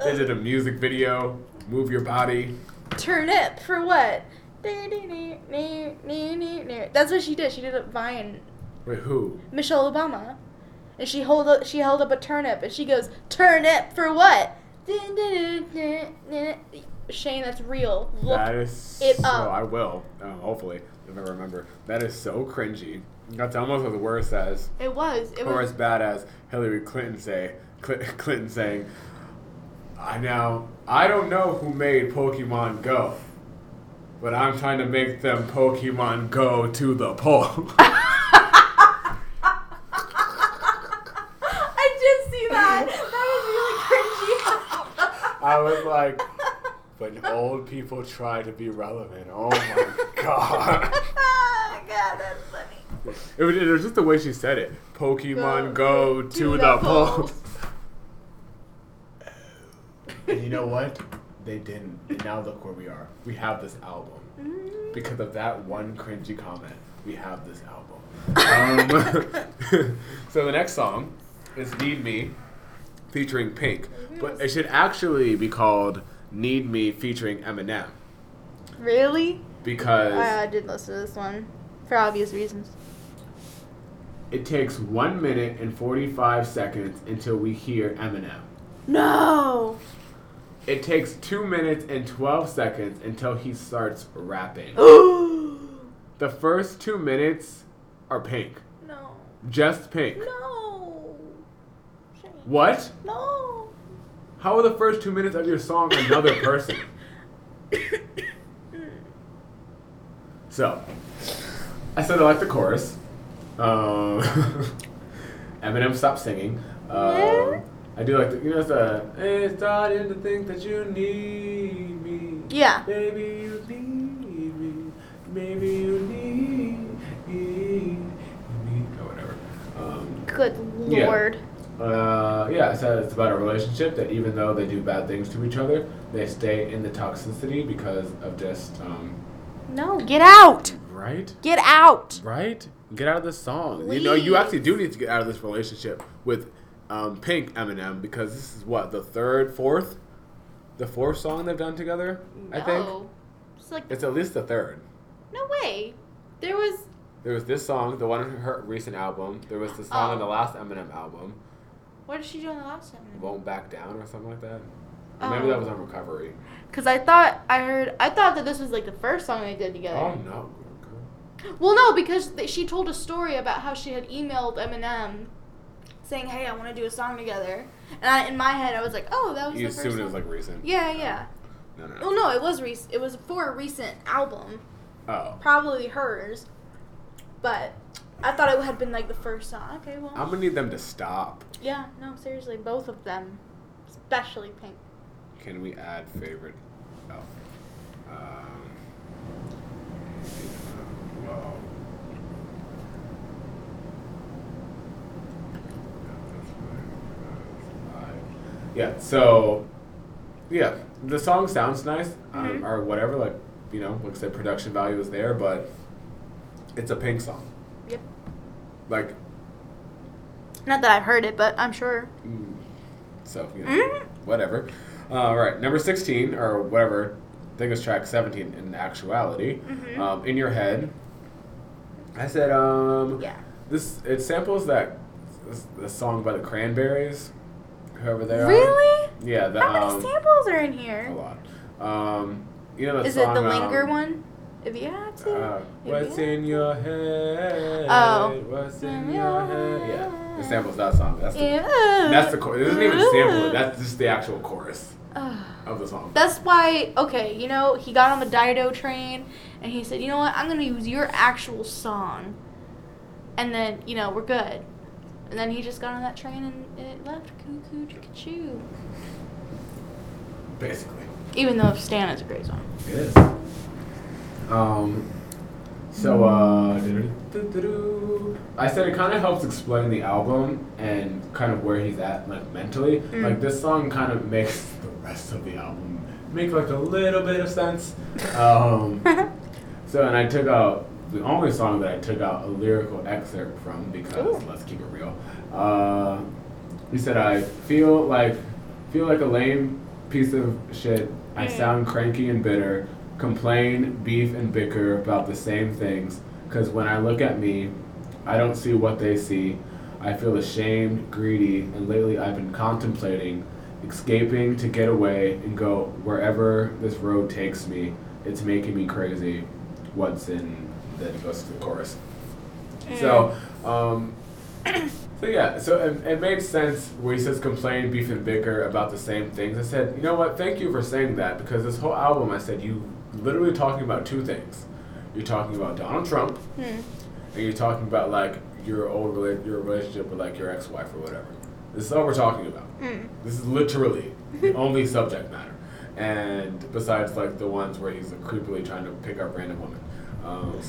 They did a music video, Move Your Body. Turnip for what? That's what she did. She did a Vine. Wait, who? Michelle Obama. And she held up a turnip and she goes, turnip for what? Shane, that's real. Look that is it up. I will. Hopefully, if I remember. That is so cringy. That's almost as worse as... It was. Or as bad as Hillary Clinton saying, I don't know who made Pokemon Go, but I'm trying to make them Pokemon Go to the pole. I did see that. That was really cringy. I was like... when old people try to be relevant. Oh my god. Oh my god, that's funny. It was just the way she said it. Pokemon Go to the polls. And you know what? They didn't. And now look where we are. We have this album. Because of that one cringy comment, we have this album. So the next song is Need Me featuring Pink. But it should actually be called Need Me featuring Eminem. Really? Because... I did listen to this one. For obvious reasons. It takes 1 minute and 45 seconds until we hear Eminem. No! It takes 2 minutes and 12 seconds until he starts rapping. The first 2 minutes are Pink. No. Just Pink. No. What? No. How are the first 2 minutes of your song another person? So, I said I like the chorus. Eminem stopped singing. Yeah. I do like the, you know, it's a, it's starting to think that you need me. Yeah. Baby, you need me. Maybe you need me. Or whatever. Good lord. Yeah. I said it's about a relationship that even though they do bad things to each other, they stay in the toxicity because of just, No, get out! Right? Get out! Right? Get out of this song. Please. You know, you actually do need to get out of this relationship with... Pink Eminem, because this is what, the fourth song they've done together. No. I think it's at least the third. No way. There was this song, the one on her recent album. There was the song on the last Eminem album. What did she do on the last Eminem? Won't Back Down or something like that. Maybe that was on Recovery. Because I thought that this was like the first song they did together. Oh no. Well, no, because she told a story about how she had emailed Eminem. Saying, hey, I want to do a song together. And in my head, I was like, oh, that was the first song. You assumed it was, like, recent. Yeah, yeah. No. Well, no, it was recent. It was for a recent album. Oh. Probably hers. But I thought it had been, like, the first song. Okay, well. I'm going to need them to stop. Yeah, no, seriously. Both of them. Especially Pink. Can we add favorite? Oh. Well. Yeah, so, yeah, the song sounds nice, or whatever, like, you know, like I said, production value is there, but it's a Pink song. Yep. Like. Not that I've heard it, but I'm sure. So, you know, whatever. All right, number 16, or whatever, I think it's track 17 in actuality, In Your Head. I said, yeah. It samples the song by the Cranberries. Whoever they are. Really? Yeah. How many samples are in here? A lot. You know that is song, it the Linger one? If you had to. What's in your head? Oh. What's in your head? Yeah. It samples that song. That's the chorus. It doesn't even sample it. That's just the actual chorus of the song. That's why, okay, you know, he got on the Dido train, and he said, you know what, I'm going to use your actual song. And then, you know, we're good. And then he just got on that train and it left. Cuckoo, choo. Basically. Even though Stan is a great song. It is. I said it kind of helps explain the album and kind of where he's at, like, mentally. Like, this song kind of makes the rest of the album make, like, a little bit of sense. So, and I took out... The only song that I took out a lyrical excerpt from, because let's keep it real. He said, I feel like a lame piece of shit. I sound cranky and bitter, complain, beef, and bicker about the same things, because when I look at me, I don't see what they see. I feel ashamed, greedy, and lately I've been contemplating escaping to get away and go wherever this road takes me. It's making me crazy. What's in... Then it goes to the chorus. So it made sense where he says complain, beef, and bicker about the same things. I said, you know what, thank you for saying that, because this whole album, I said, you literally talking about two things. You're talking about Donald Trump, and you're talking about, like, your relationship with, like, your ex-wife or whatever. This is all we're talking about. This is literally the only subject matter. and besides like the ones where he's like, creepily trying to pick up random women.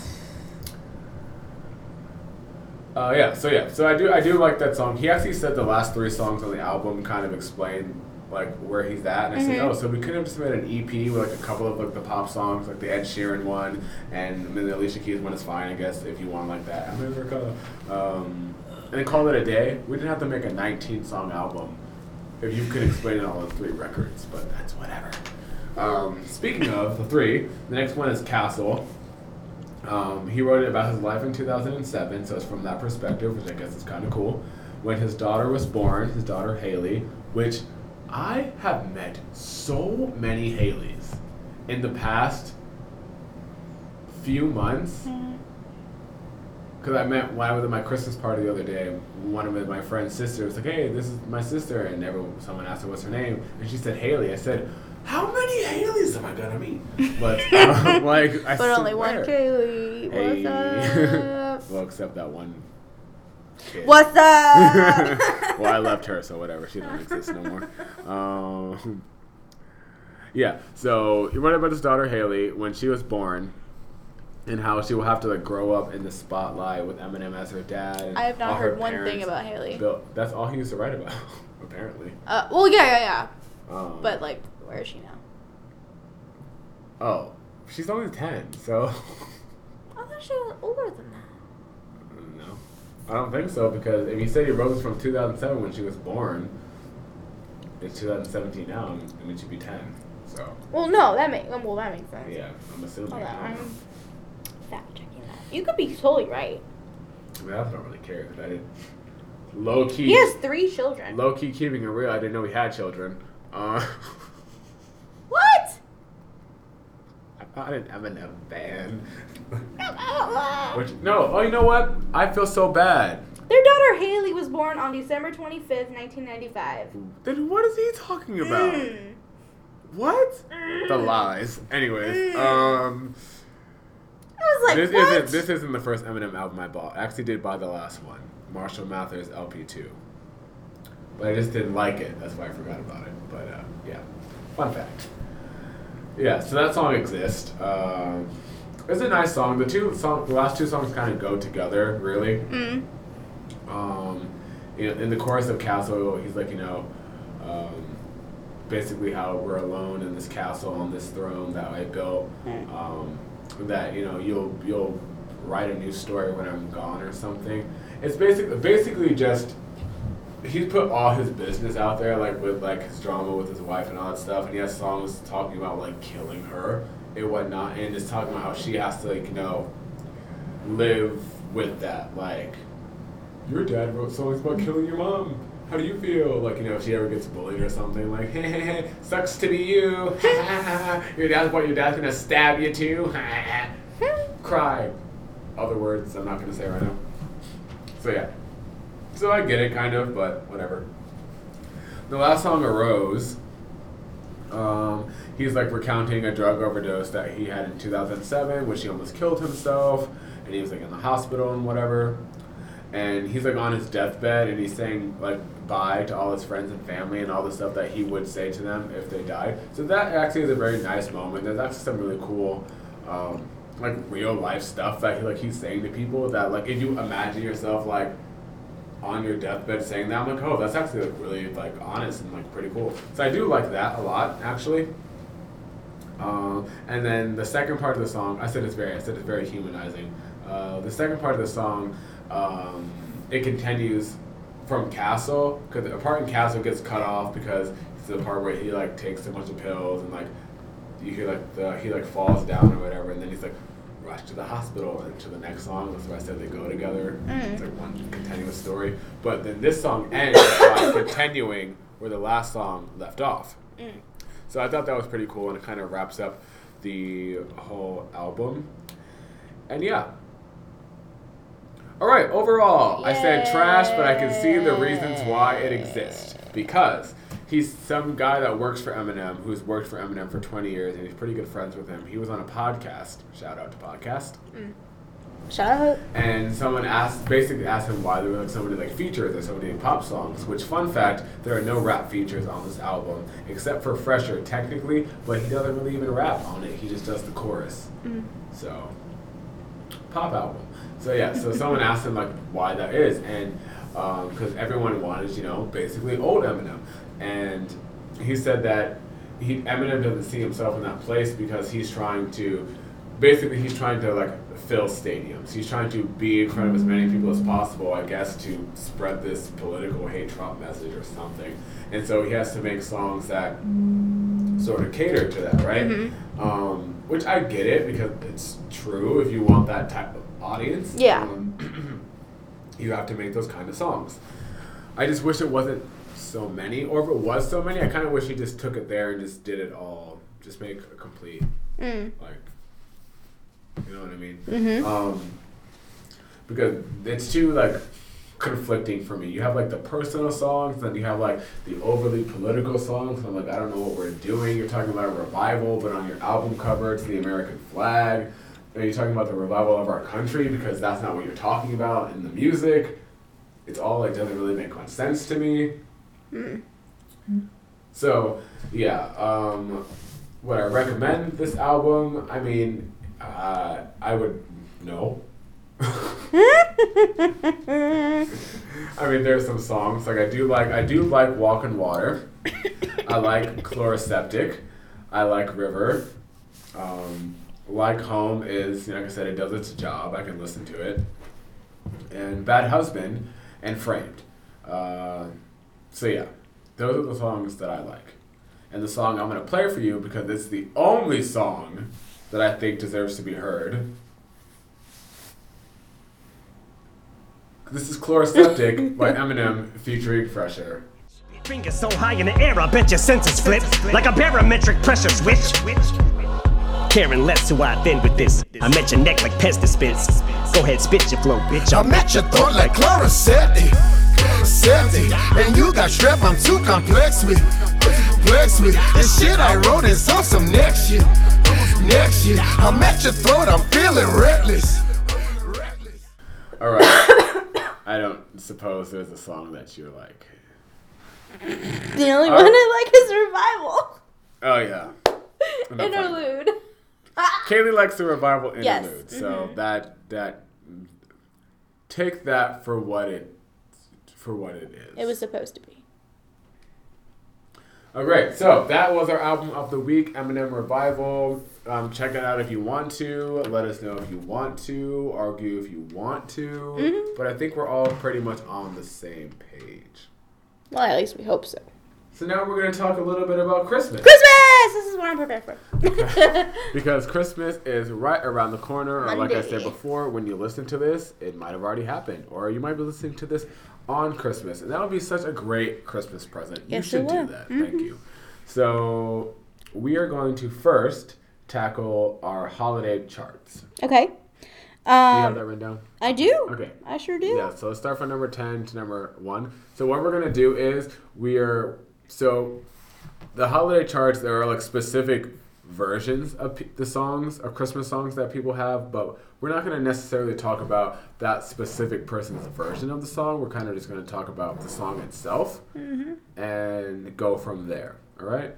So I do like that song. He actually said the last three songs on the album kind of explain like where he's at, and I said, oh, so we could have just made an EP with like a couple of like the pop songs, like the Ed Sheeran one, and then the Alicia Keys one is fine, I guess, if you want like that. And then call it a day. We didn't have to make a 19-song album if you could explain all the three records, but that's whatever. Speaking of the three, the next one is Castle. He wrote it about his life in 2007, so it's from that perspective, which I guess is kind of cool. When his daughter was born, his daughter Haley, which I have met so many Haleys in the past few months. Because I met, when I was at my Christmas party the other day, one of my friend's sister was like, hey, this is my sister, and someone asked her what's her name, and she said Haley. I said, how many Haleys am I gonna meet? But only one Kaylee. Hey. What's up? Well, except that one kid. What's up? Well, I left her, so whatever. She doesn't exist no more. Yeah. So you wrote about his daughter Haley when she was born, and how she will have to like grow up in the spotlight with Eminem as her dad. And I have not heard one thing about Haley. That's all he used to write about, apparently. Yeah. But like. Where is she now? Oh, she's only 10, so... I thought she was older than that. No. I don't think so, because if you said you wrote this from 2007 when she was born, it's 2017 now, and then she'd be 10, so... Well, no, that makes sense. Yeah, I'm assuming. Hold on, I'm fact-checking that. You could be totally right. I mean, I don't really care, because I didn't... Low-key... He has 3 children. Low-key keeping it real, I didn't know he had children. What? I'm not an Eminem fan. You know what? I feel so bad. Their daughter Haley was born on December 25th, 1995. Then what is he talking about? What? The lies. Anyways, I was like, this isn't the first Eminem album I bought. I actually did buy the last one, Marshall Mathers LP2. But I just didn't like it. That's why I forgot about it. But, yeah. Fun fact. Yeah, so that song exists. It's a nice song. The last two songs kind of go together, really. You know, in the chorus of Castle, he's like, basically how we're alone in this castle on this throne that I built. That you'll write a new story when I'm gone or something. It's basically just. He's put all his business out there, like with like his drama with his wife and all that stuff, and he has songs talking about like killing her and whatnot, and it's talking about how she has to like live with that. Like, your dad wrote songs about killing your mom. How do you feel? Like if she ever gets bullied or something, like hey, sucks to be you. Your dad's gonna stab you too. Cry. Other words I'm not gonna say right now. So yeah. So I get it, kind of, but whatever. The last song, Arose, he's like recounting a drug overdose that he had in 2007, which he almost killed himself, and he was like in the hospital and whatever. And he's like on his deathbed, and he's saying like bye to all his friends and family and all the stuff that he would say to them if they died. So that actually is a very nice moment. There's actually some really cool... like real life stuff that he's saying to people that like if you imagine yourself like on your deathbed saying that, I'm like, oh, that's actually like really like honest and like pretty cool. So I do like that a lot, actually. And then the second part of the song, I said it's very humanizing. The second part of the song, it continues from Castle, because the part in Castle gets cut off because it's the part where he like takes a bunch of pills and like you hear like he like falls down or whatever, and then he's like rushed to the hospital and to the next song. That's why I said they go together. It's like one continuous story. But then this song ends by continuing where the last song left off. So I thought that was pretty cool, and it kind of wraps up the whole album. And yeah. All right, overall, I said trash, but I can see the reasons why it exists. Because he's some guy that works for Eminem, who's worked for Eminem for 20 years, and he's pretty good friends with him. He was on a podcast. Shout out to podcast. Shout out. And someone basically asked him why there were so many features. There's so many pop songs. Which, fun fact, there are no rap features on this album except for Fresher technically, but he doesn't really even rap on it. He just does the chorus. Mm. So, pop album. So yeah. So someone asked him why that is, and because everyone wanted basically old Eminem, and he said that Eminem doesn't see himself in that place because he's trying to. Basically, he's trying to fill stadiums. He's trying to be in front of as many people as possible, I guess, to spread this political hate Trump message or something. And so he has to make songs that sort of cater to that, right? Mm-hmm. Which I get it because it's true. If you want that type of audience, yeah, you have to make those kind of songs. I just wish it wasn't so many, or if it was so many, I kind of wish he just took it there and just did it all, just make a complete You know what I mean? Mm-hmm. Because it's too, conflicting for me. You have, the personal songs, then you have, the overly political songs. I'm I don't know what we're doing. You're talking about a revival, but on your album cover, it's the American flag. Are you talking about the revival of our country? Because that's not what you're talking about in the music. It's all, doesn't really make much sense to me. Mm-hmm. So, yeah. Would I recommend this album? I mean... I would no. I mean, there's some songs I do like Walk on Water. I like Chloroseptic. I like River. Like Home is like I said, it does its job. I can listen to it. And Bad Husband and Framed. So yeah, those are the songs that I like. And the song I'm gonna play for you because it's the only song that I think deserves to be heard. This is Chloroseptic by Eminem featuring Fresher. Fingers so high in the air, I bet your senses flip like a barometric pressure switch. Karen left, so I end with this. I met your neck like pesticides. Go ahead, spit your flow, bitch. I met your throat like Chloroseptic. And you got strep, I'm too complex with. This shit I wrote is on some next shit. I'm at your throat, I'm feeling reckless. Alright. I don't suppose there's a song that you like. The only one I like is Revival. Oh, yeah. Interlude. Kaylee likes the Revival interlude. Yes. Mm-hmm. So that take that for what it is. It was supposed to be. All right, so that was our album of the week, Eminem Revival. Check it out if you want to. Let us know if you want to. Argue if you want to. Mm-hmm. But I think we're all pretty much on the same page. Well, at least we hope so. So now we're going to talk a little bit about Christmas. Christmas! This is what I'm prepared for. Because Christmas is right around the corner. Or Monday. Like I said before, when you listen to this, it might have already happened. Or you might be listening to this on Christmas. And that would be such a great Christmas present. Yes, you should do that. Mm-hmm. Thank you. So we are going to first tackle our holiday charts. Okay. Do you have that written down? I do. Okay. I sure do. Yeah, so let's start from number 10 to number 1. So what we're going to do is So, the holiday charts, there are specific versions of the songs, of Christmas songs that people have, but we're not going to necessarily talk about that specific person's version of the song. We're kind of just going to talk about the song itself and go from there. All right?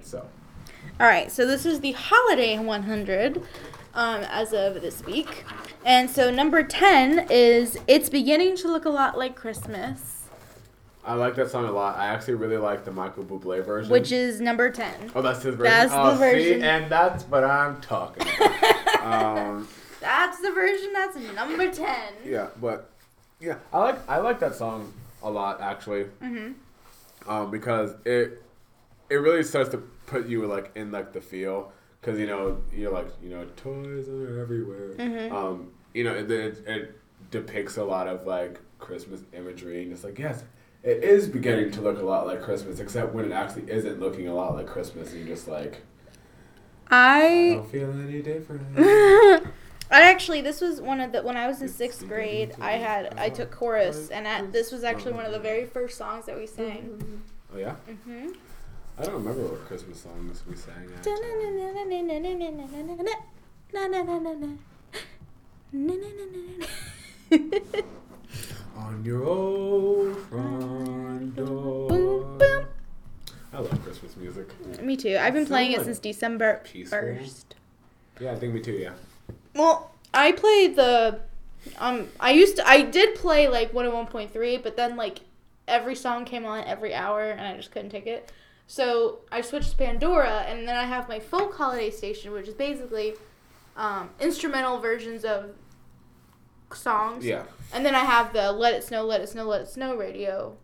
All right. So, this is the Holiday 100 as of this week. And so, number 10 is It's Beginning to Look a Lot Like Christmas. I like that song a lot. I actually really like the Michael Bublé version. Which is number 10. Oh, that's his version? That's the version. See, and that's what I'm talking about. That's the version that's number 10. Yeah, but... Yeah, I like that song a lot, actually. Mm-hmm. Because it really starts to put you, in, the feel. Because, you're toys are everywhere. Mm-hmm. It depicts a lot of, Christmas imagery. And it's yes... It is beginning to look a lot like Christmas, except when it actually isn't looking a lot like Christmas. You're just I don't feel any different. This was one of the when I was in sixth grade. I took chorus, and this was actually one of the very first songs that we sang. Oh yeah. Mhm. I don't remember what Christmas songs we sang. On your old front door. Boom, boom. I love Christmas music. Me too. I've been playing it since December 1st. Yeah, I think me too, yeah. Well, I play the... I did play like 101.3, but then like every song came on every hour and I just couldn't take it. So I switched to Pandora, and then I have my folk holiday station, which is basically instrumental versions of songs. Yeah. And then I have the Let It Snow, Let It Snow, Let It Snow radio,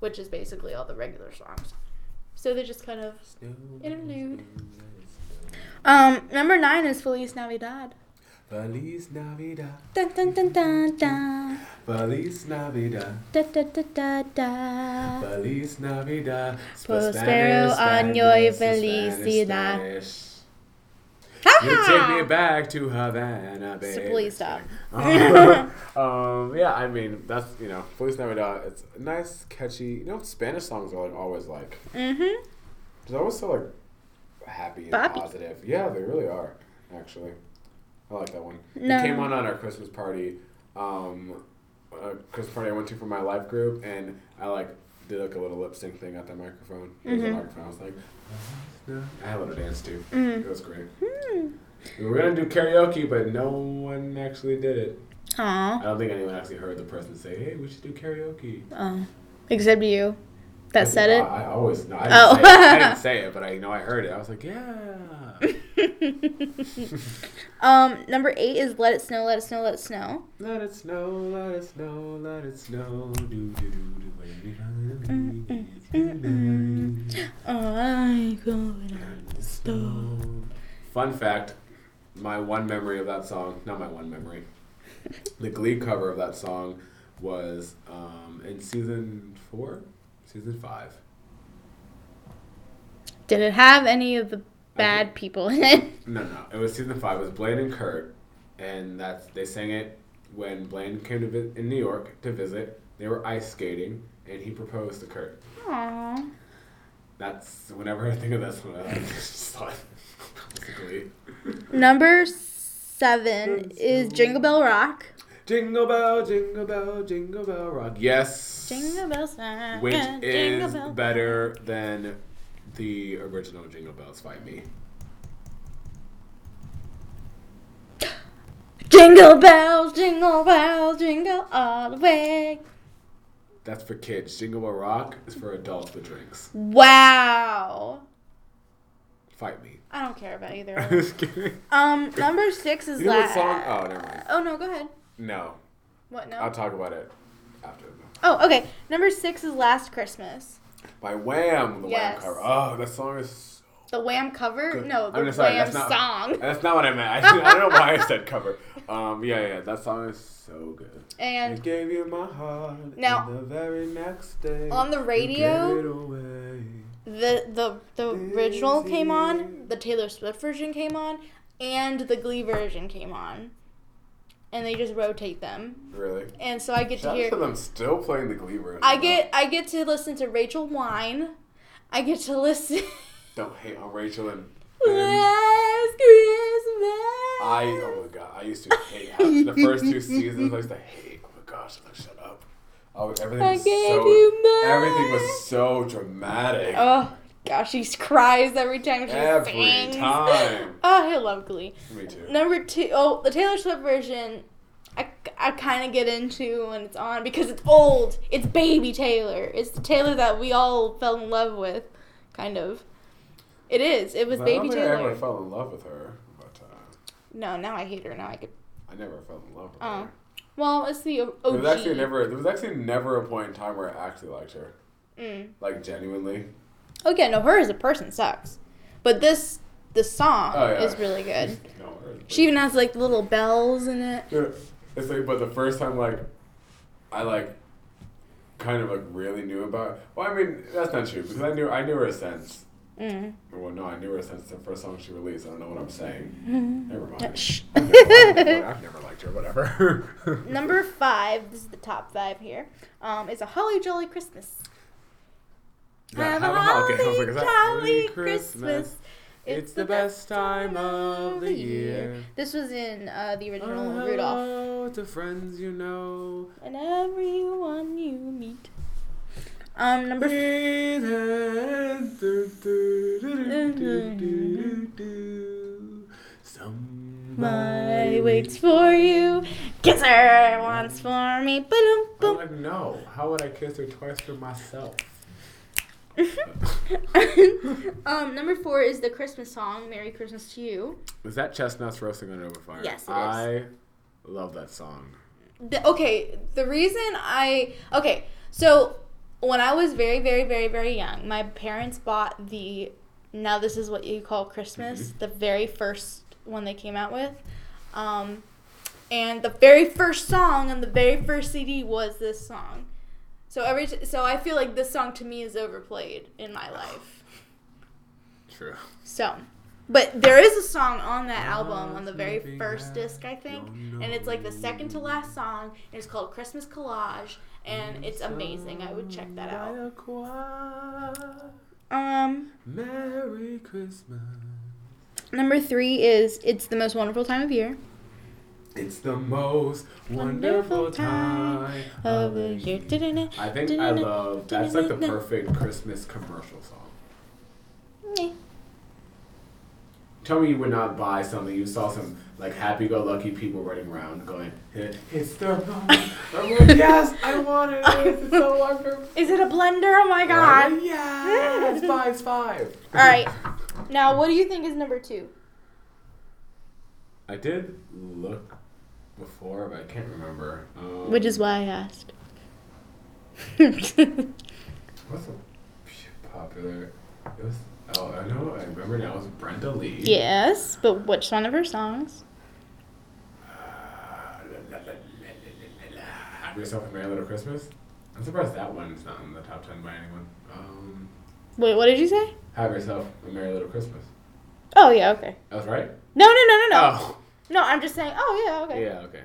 which is basically all the regular songs. So they just kind of interlude. Number 9 is Feliz Navidad. Feliz Navidad. Dun, dun, dun, dun, dun. Feliz Navidad. Da, da, da, da, da. Feliz Navidad. Prospero año y felicidad. You take me back to Havana, baby. So please stop. Yeah, I mean, that's, you know, Feliz Navidad. It's a nice, catchy. You know, Spanish songs are like, always like. Mm-hmm. They're always so like happy and positive. Yeah, they really are, actually. I like that one. No. It came on our Christmas party. A Christmas party I went to for my life group, and I like did like a little lip sync thing at the microphone. Mm-hmm. It was a microphone. I was like, I had a little dance too. Mm-hmm. It was great. Mm-hmm. We were gonna do karaoke, but no one actually did it. Aww. I don't think anyone actually heard the person say, "Hey, we should do karaoke." Oh, except you. That said it. I always. No, I didn't say it, but I know I heard it. I was like, yeah. Number 8 is Let It Snow, Let It Snow, Let It Snow. Let it snow, let it snow, let it snow. Do, do, do, do. I'm going out the snow. Fun fact, my one memory of that song, not my one memory, the Glee cover of that song was in season 5. Did it have any of the bad people in it? No. It was season 5. It was Blaine and Kurt, and they sang it when Blaine came to in New York to visit. They were ice skating, and he proposed to Kurt. Aww. That's whenever I think of this one, I just thought basically. Number 7 is Jingle Bell Rock. Jingle bell, jingle bell, jingle bell rock. Yes. Jingle bells rock. Which is better than the original Jingle Bells Fight Me. Jingle bells, jingle all the way. That's for kids. Jingle Bell Rock is for adults with drinks. Wow. Fight me. I don't care about either. I'm just kidding. Number 6 is that song? Oh, never mind. Oh no, go ahead. No. What no? I'll talk about it after. Oh, okay. Number 6 is Last Christmas. By Wham, the Wham cover. Oh, that song is so the Wham cover? Good. No, the Wham song. That's not what I meant. I don't know why I said cover. Yeah, that song is so good. And I gave you my heart now, the very next day. On the radio, the original came on, the Taylor Swift version came on, and the Glee version came on. And they just rotate them. Really? And so I get to hear them still playing the Glee version. I get to listen to Rachel Wine. I get to listen. Don't hate on Rachel and Last Christmas. Oh my god, I used to hate the first 2 seasons. I used to hate. Oh my gosh, like, shut up. Everything was so dramatic. Oh gosh, she cries every time she sings. Every time. Oh, I love Glee. Me too. Number 2, the Taylor Swift version, I kind of get into when it's on because it's old. It's baby Taylor. It's the Taylor that we all fell in love with, kind of. It is. It was baby Taylor. I never fell in love with her. But, no, now I hate her. Now I could. I never fell in love with her. Well, it's the OG. There was actually never a point in time where I actually liked her. Mm. Like, genuinely. Oh, yeah, no, her as a person sucks. But the song is really good. No, she even has, like, little bells in it. Yeah. It's like, but the first time, like, I, like, kind of, like, really knew about it. Well, I mean, that's not true, because I knew her since. Mm. Well, no, I knew her since the first song she released. I don't know what I'm saying. Mm. Never mind. Shh. I've never liked her, whatever. Number 5, this is the top 5 here, is A Holly Jolly Christmas. Have a holly jolly Christmas. It's the best time of the year. This was in the original Rudolph. Hello to friends you know and everyone you meet. Number somebody waits for you. Kiss her once for me. I'm like, no. How would I kiss her twice for myself? Number 4 is the Christmas song, Merry Christmas to You. Is that Chestnuts Roasting on an Open Fire? Yes, it is. I love that song. So when I was very, very, very, very young, my parents bought the Now This Is What You Call Christmas, mm-hmm. the very first one they came out with. And the very first song on the very first CD was this song. So I feel like this song to me is overplayed in my life. True. So, but there is a song on that album on the very first disc, I think, and it's like the second to last song, and it's called Christmas Collage, and it's amazing. I would check that out. Merry Christmas. Number 3 is It's the Most Wonderful Time of Year. It's the most wonderful time of the year. I think I love... That's like the perfect Christmas commercial song. Yeah. Tell me you would not buy something. You saw some like happy-go-lucky people running around going, it's the most... I'm like, yes, I want it. It's so wonderful. Is it a blender? Oh, my God. Right? Yeah. It's five. All right. Now, what do you think is number 2? I did look before, but I can't remember. Which is why I asked. What's a popular? I remember now. It was Brenda Lee. Yes, but which one of her songs? Have Yourself a Merry Little Christmas. I'm surprised that one is not in the top 10 by anyone. Wait, what did you say? Have Yourself a Merry Little Christmas. Oh yeah, okay. That was right. No. Oh. No, I'm just saying, oh, yeah, okay. Yeah, okay.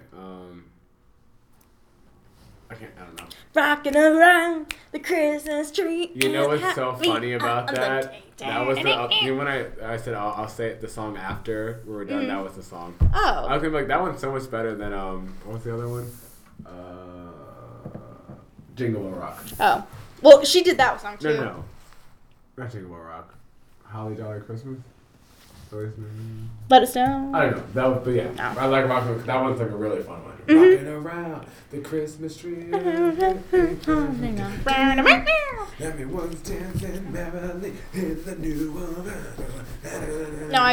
I don't know. Rocking around the Christmas tree. You know what's so funny about that? That was when I said, I'll say the song after we were done, that was the song. Oh. I was going to be like, that one's so much better than, what was the other one? Jingle Bell Rock. Oh. Well, she did that song, too. No. Not Jingle Bell Rock. Holly Jolly Christmas? Let Us Down. I don't know. I like rocking. That one's like a really fun one. Mm-hmm. Rocking around the Christmas tree. Everyone's dancing merrily in the new one. No,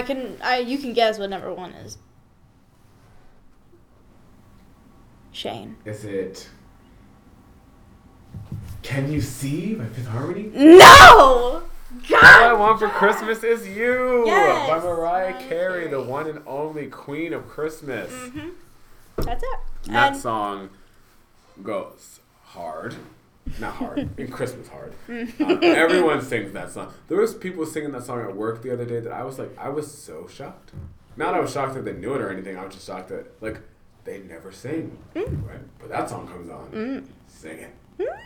you can guess what number 1 is. Shane. Is it? Can You See by Fifth Harmony? No. God, all I want for Christmas is You, yes, by Mariah Carey, the one and only Queen of Christmas. Mm-hmm. That's it. That song goes hard. Not hard. In Christmas hard. Everyone sings that song. There was people singing that song at work the other day that I was like, I was so shocked. Not that I was shocked that they knew it or anything. I was just shocked that, like, they never sing. Mm. Right? But that song comes on. Mm. Sing it. Mm.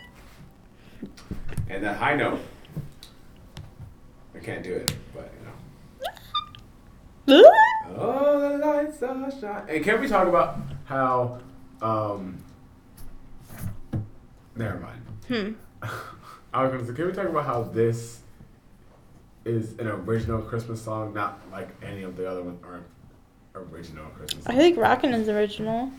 And that high note. I can't do it, but you know. Oh, the lights are shining. And can we talk about how? Never mind. I was gonna say, can we talk about how this is an original Christmas song, not like any of the other ones aren't original Christmas songs? I think "Rockin'" is original,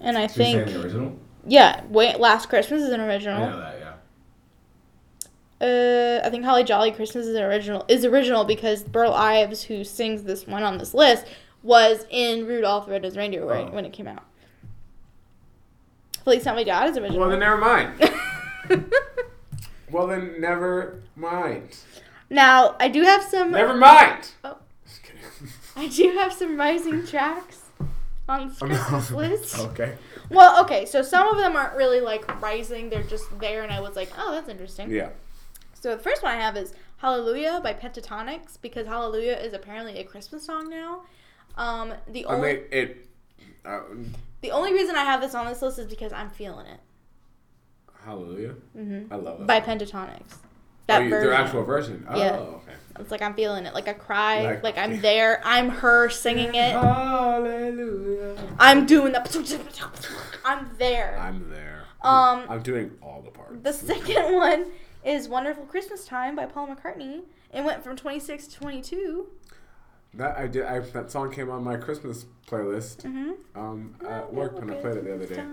and I think. You're saying original? Yeah, "Last Christmas" is an original. I know that. Yeah. I think Holly Jolly Christmas is original because Burl Ives, who sings this one on this list, was in Rudolph the Red-Nosed Reindeer when it came out. Please Tell Me God is original. Well, then never mind. Now, I do have some... Never mind! Oh. Just kidding. I do have some rising tracks on this Christmas list. Okay. Well, okay, so some of them aren't really, like, rising. They're just there, and I was like, oh, that's interesting. Yeah. So the first one I have is Hallelujah by Pentatonix, because Hallelujah is apparently a Christmas song now. The only reason I have this on this list is because I'm feeling it. Hallelujah? Mm-hmm. I love it. By Pentatonix. Their actual version. Oh, yeah. Okay. It's like I'm feeling it. Like I cry. Like I'm there. I'm her singing it. Hallelujah. I'm doing the. I'm there. I'm doing all the parts. The second one is "Wonderful Christmas Time" by Paul McCartney. It went from 26 to 22. That song came on my Christmas playlist. Mm-hmm. At work when I played it the other day.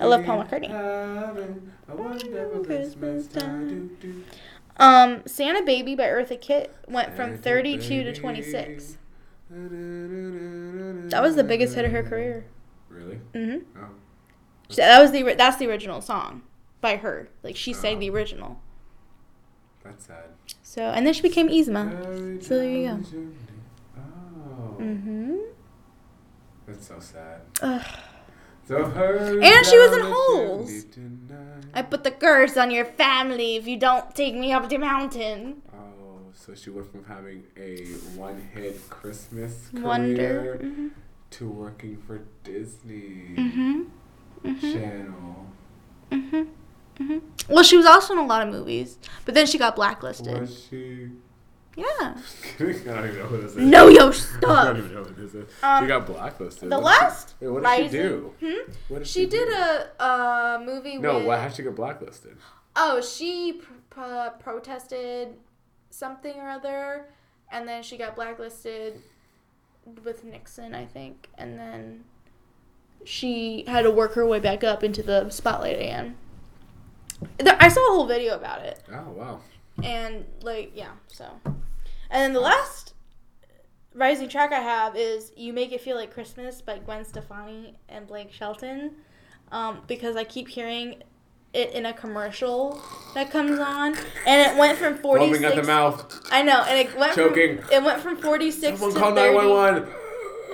I love Paul McCartney. Santa Baby by Eartha Kitt went from 32 to 26. That was the biggest hit of her career. Really? Mm-hmm. Oh. That's the original song by her. Like, she sang the original. That's sad. So, and then she became Yzma. So there you go. Oh. Mm-hmm. That's so sad. Ugh. And she was in Holes. I put the curse on your family if you don't take me up the mountain. Oh, so she went from having a one-hit Christmas career to working for Disney Channel. Mm-hmm. Mm-hmm. Well, she was also in a lot of movies, but then she got blacklisted. Was she? Yeah. I don't even know who this is. Know your stuff. I don't even know who this is. She got blacklisted. The last. What did she do? Hmm? What did she did do? a movie. No, with... how did she get blacklisted? Oh, she protested something or other, and then she got blacklisted with Nixon, I think, and then she had to work her way back up into the spotlight again. I saw a whole video about it. Oh, wow. And, like, yeah, so. And then the last rising track I have is You Make It Feel Like Christmas by Gwen Stefani and Blake Shelton. Because I keep hearing it in a commercial that comes on. And it went from 46. Foaming at the mouth. I know. And it went choking. It went from 46 Someone to 30. Someone call 911.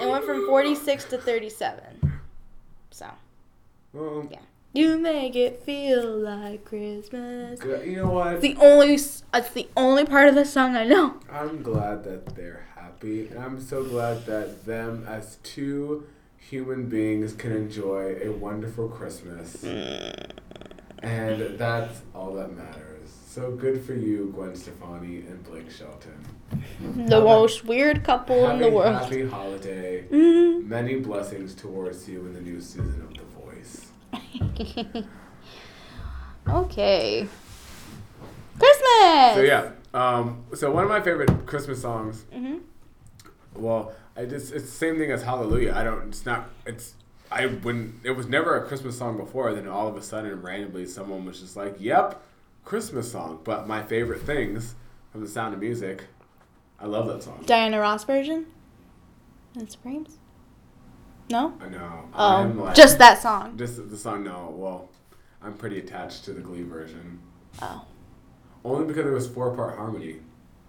It went from 46 to 37. So. Yeah. You make it feel like Christmas. You know what? It's the only part of the song I know. I'm glad that they're happy, and I'm so glad that them as two human beings can enjoy a wonderful Christmas, and that's all that matters. So good for you, Gwen Stefani and Blake Shelton. The most weird couple in the world. Happy holiday. Mm-hmm. Many blessings towards you in the new season of The Voice. Okay. Christmas! So, yeah. So, one of my favorite Christmas songs. Mm-hmm. Well, it's the same thing as Hallelujah. It was never a Christmas song before. Then all of a sudden, randomly, someone was just like, yep, Christmas song. But my favorite things from The Sound of Music, I love that song. Diana Ross version? And Supremes? No? No. Just that song. Just the song, no. Well, I'm pretty attached to the Glee version. Oh. Only because it was 4-part harmony,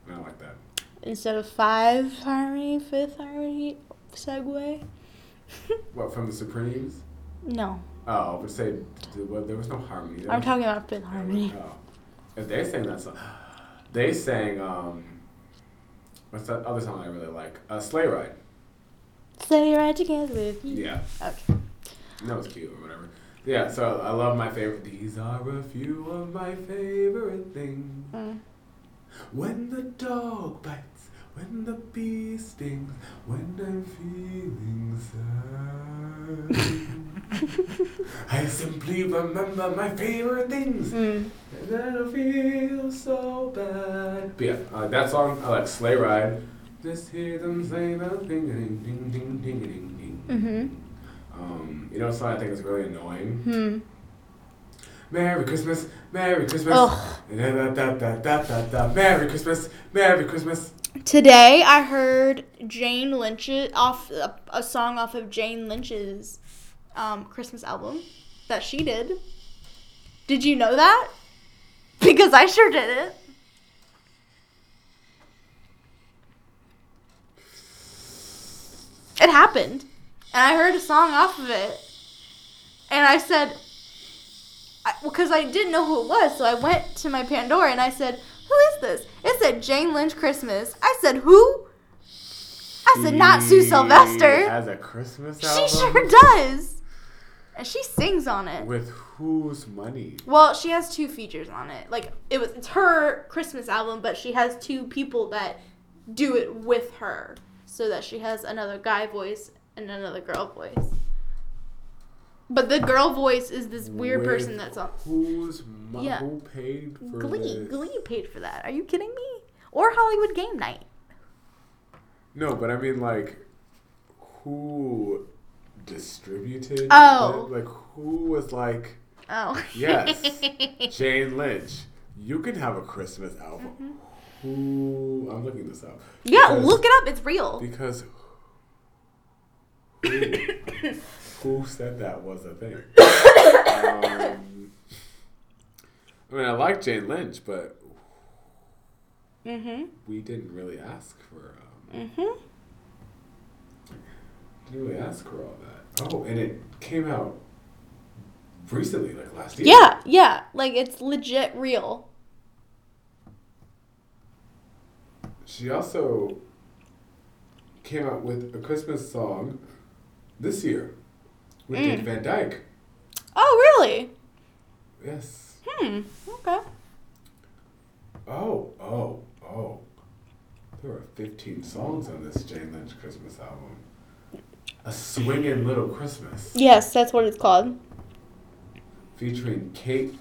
and I like that. Instead of 5-harmony, 5th harmony segue? What, from the Supremes? No. Oh, but there was no harmony. I'm talking about 5th harmony. Oh. And they sang that song. They sang, what's that other song I really like? Sleigh Ride. Stay right together with you. Yeah. Okay. That was cute or whatever. Yeah, so I love my favorite. These are a few of my favorite things. When the dog bites, when the bee stings, when I'm feeling sad, I simply remember my favorite things. And I don't feel so bad. But yeah, that song, I like Sleigh Ride. Just hear them say the ding ding ding ding ding ding ding. You know what song I think is really annoying? Merry Christmas, Merry Christmas. Oh. Da, da, da, da, da, da. Merry Christmas, Merry Christmas. Today I heard Jane Lynch off a song off of Jane Lynch's Christmas album that she did. Did you know that? Because I sure didn't. It happened, and I heard a song off of it, and I said, because I didn't know who it was, so I went to my Pandora, and I said, who is this? It said Jane Lynch Christmas. I said, who? I said, not Sue Sylvester. She has a Christmas album? She sure does. and she sings on it. With whose money? Well, she has two features on it. Like, it's her Christmas album, but she has two people that do it with her, so that she has another guy voice and another girl voice. But the girl voice is this weird person that's on. Whose mom? Yeah. Who paid for Glee? This? Glee paid for that. Are you kidding me? Or Hollywood Game Night. No, but I mean, like, who distributed? Oh. It? Like, who was like? Oh. Yes. Jane Lynch. You can have a Christmas album. Mm-hmm. Who? I'm looking this up. Yeah, look it up. It's real. Because. Who said that was a thing? I mean, I like Jane Lynch, but mm-hmm. we didn't really ask for. Mm-hmm. Didn't really ask for all that. Oh, and it came out recently, like last year. Yeah, like it's legit real. She also came out with a Christmas song this year. With Dick Van Dyke. Oh, really? Yes. Okay. Oh. There are 15 songs on this Jane Lynch Christmas album. A Swingin' Little Christmas. Yes, that's what it's called. Featuring Kate,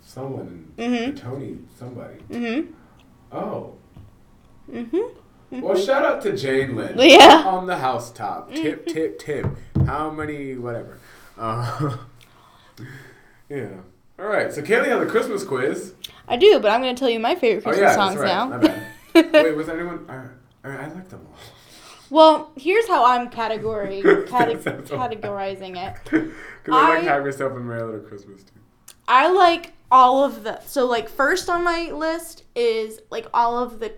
someone, and Tony, somebody. Mm-hmm. Oh. Mm-hmm. Mm-hmm. Well, shout out to Jane Lynch. Yeah. On the housetop. Mm-hmm. Tip, tip, tip. How many, whatever. Yeah. All right. So, Kaylee had a Christmas quiz. I do, but I'm going to tell you my favorite Christmas songs now. My bad. Wait, was anyone? I like them all. Well, here's how I'm categorizing it. Because I like Have Yourself a Merry Little Christmas, too. I like all of the... So, like, first on my list is, like, all of the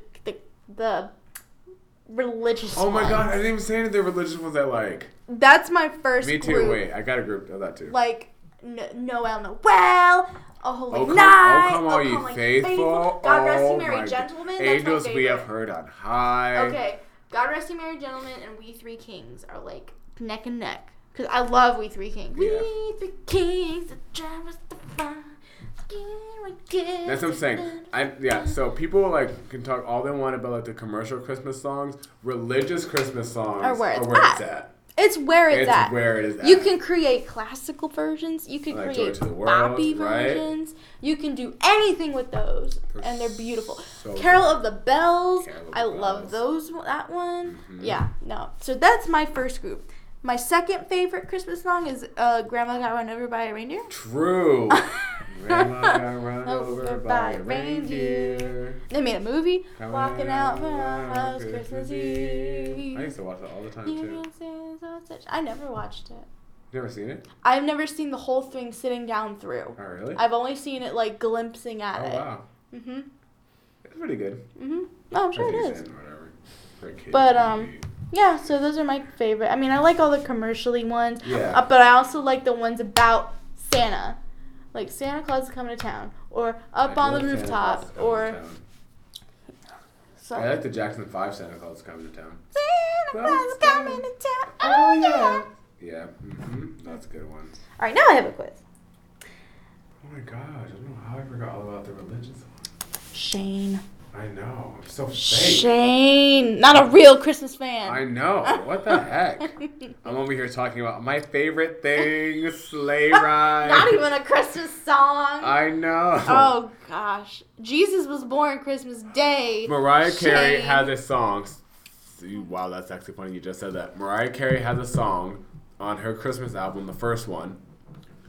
religious ones. Oh my god, I didn't even say any of the religious ones I like. That's my first group. Me too, wait, I got a group of that too. Like, Noel, A Holy Night, Oh Come All Ye Faithful, God Rest You Merry Gentlemen, Angels We Have Heard on High. Okay, God Rest You Merry Gentlemen and We Three Kings are like neck and neck. Because I love We Three Kings. Yeah. We Three Kings, the drive us to find. That's what I'm saying. So people can talk all they want about the commercial Christmas songs. Religious Christmas songs are where it's at. It's where it is at. You can create classical versions. You can create boppy versions. You can do anything with those, and they're beautiful. So Carol of the Bells. I love that one. Mm-hmm. Yeah, no. So that's my first group. My second favorite Christmas song is Grandma Got Run Over by a Reindeer. True. Grandma Got Run Over by a Reindeer. They made a movie. Walking Out from Our House Christmas Eve. I used to watch that all the time, too. I never watched it. You never seen it? I've never seen the whole thing sitting down through. Oh, really? I've only seen it, glimpsing at it. Oh, wow. Mm-hmm. It's pretty good. Mm-hmm. Oh, I'm sure it is. But, yeah, so those are my favorite. I mean, I like all the commercially ones, but I also like the ones about Santa. Like, Santa Claus is coming to town, or Up on the Rooftop, or... I like the Jackson 5 Santa Claus is coming to town. Santa Claus is coming to town, oh yeah. Yeah, that's a good one. All right, now I have a quiz. Oh my gosh, I don't know how I forgot all about the religious one. Shane. I know. I'm so fake. Shane. Not a real Christmas fan. I know. What the heck? I'm over here talking about my favorite thing, sleigh ride. Not even a Christmas song. I know. Oh, gosh. Jesus was born Christmas Day. Mariah Carey has a song. Wow, that's actually funny. You just said that. Mariah Carey has a song on her Christmas album, the first one,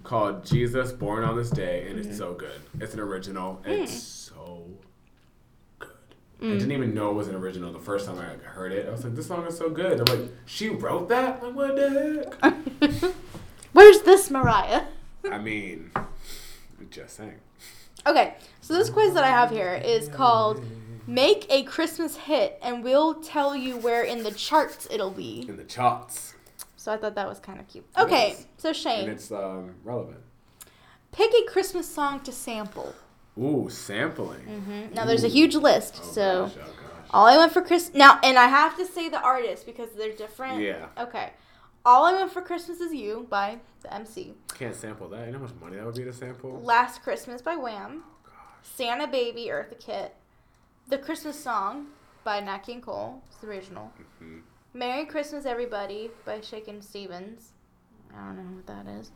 called Jesus Born on This Day, and it's so good. It's an original. It's so good. I didn't even know it was an original the first time I heard it. I was like, this song is so good. I'm like, she wrote that? I'm like, what the heck? Where's this Mariah? I mean, just saying. Okay, so this quiz that I have here is called Make a Christmas Hit, and we'll tell you where in the charts it'll be. In the charts. So I thought that was kind of cute. Okay, so Shane. And it's relevant. Pick a Christmas song to sample. Ooh, sampling. Mm-hmm. Now, there's a huge list, all I went for Now, and I have to say the artist because they're different. Yeah. Okay. All I Want for Christmas Is You by the MC. Can't sample that. You know how much money that would be to sample? Last Christmas by Wham. Oh, gosh. Santa Baby, Eartha Kitt. The Christmas Song by Nat King Cole. It's the original. Mm-hmm. Merry Christmas Everybody by Shakin' Stevens. I don't know what that is.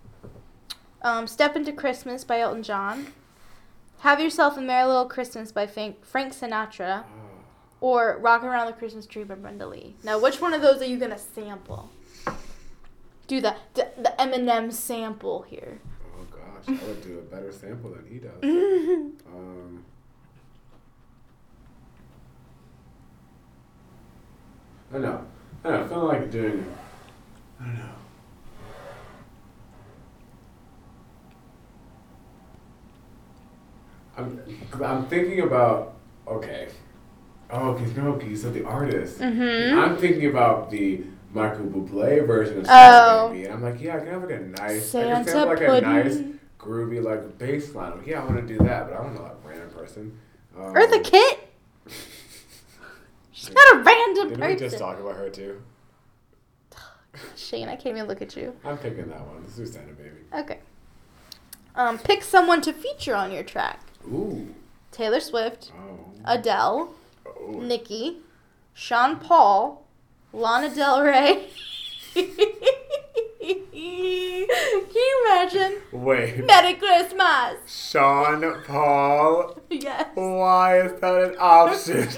Step Into Christmas by Elton John. Have Yourself a Merry Little Christmas by Frank Sinatra. Oh. Or Rock Around the Christmas Tree by Brenda Lee. Now, which one of those are you going to sample? Do the Eminem sample here. Oh, gosh. I would do a better sample than he does. I don't know. I feel like doing... I don't know. I'm thinking about... Okay. Oh, because you said the artist. Mm-hmm. I'm thinking about the... Michael Bublé version of Santa Baby, and I'm like, yeah, I can have like a nice, Santa I can have like a nice groovy like bass line. I'm like, yeah, I want to do that, but I want to like random person. Eartha Kitt. She's not a random person. Didn't we just talk about her too? Shane, I can't even look at you. I'm picking that one. Let's do Santa Baby. Okay. Pick someone to feature on your track. Ooh. Taylor Swift. Oh. Adele. Oh. Nicki. Sean Paul. Lana Del Rey. Can you imagine? Wait. Merry Christmas. Sean Paul? Yes. Why is that an option?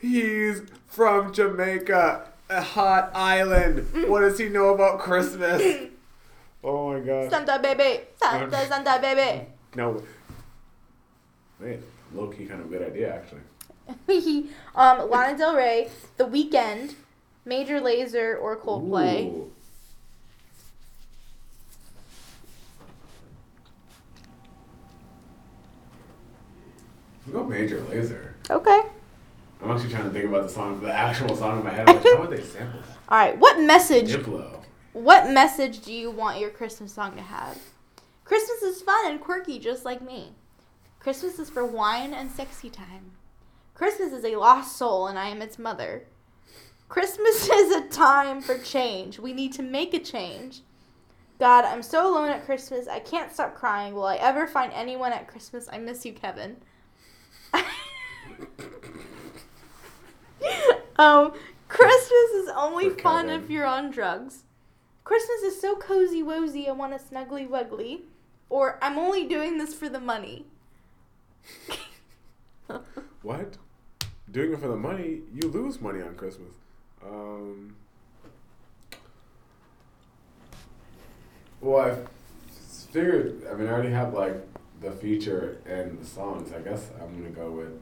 He's from Jamaica, a hot island. What does he know about Christmas? Oh my God. Santa baby. Santa baby. No. Wait, low-key kind of a good idea, actually. Lana Del Rey, The Weeknd, Major Lazer, or Coldplay. Ooh. We'll go Major Lazer. Okay. I'm actually trying to think about the actual song in my head. I'm like, how would they sample that? All right. What message do you want your Christmas song to have? Christmas is fun and quirky, just like me. Christmas is for wine and sexy time. Christmas is a lost soul, and I am its mother. Christmas is a time for change. We need to make a change. God, I'm so alone at Christmas. I can't stop crying. Will I ever find anyone at Christmas? I miss you, Kevin. Christmas is only fun if you're on drugs. Christmas is so cozy wozy, I want a snuggly wuggly. Or I'm only doing this for the money. What? Doing it for the money, you lose money on Christmas. Well, I figured, I mean, I already have, like, the feature and the songs. I guess I'm going to go with,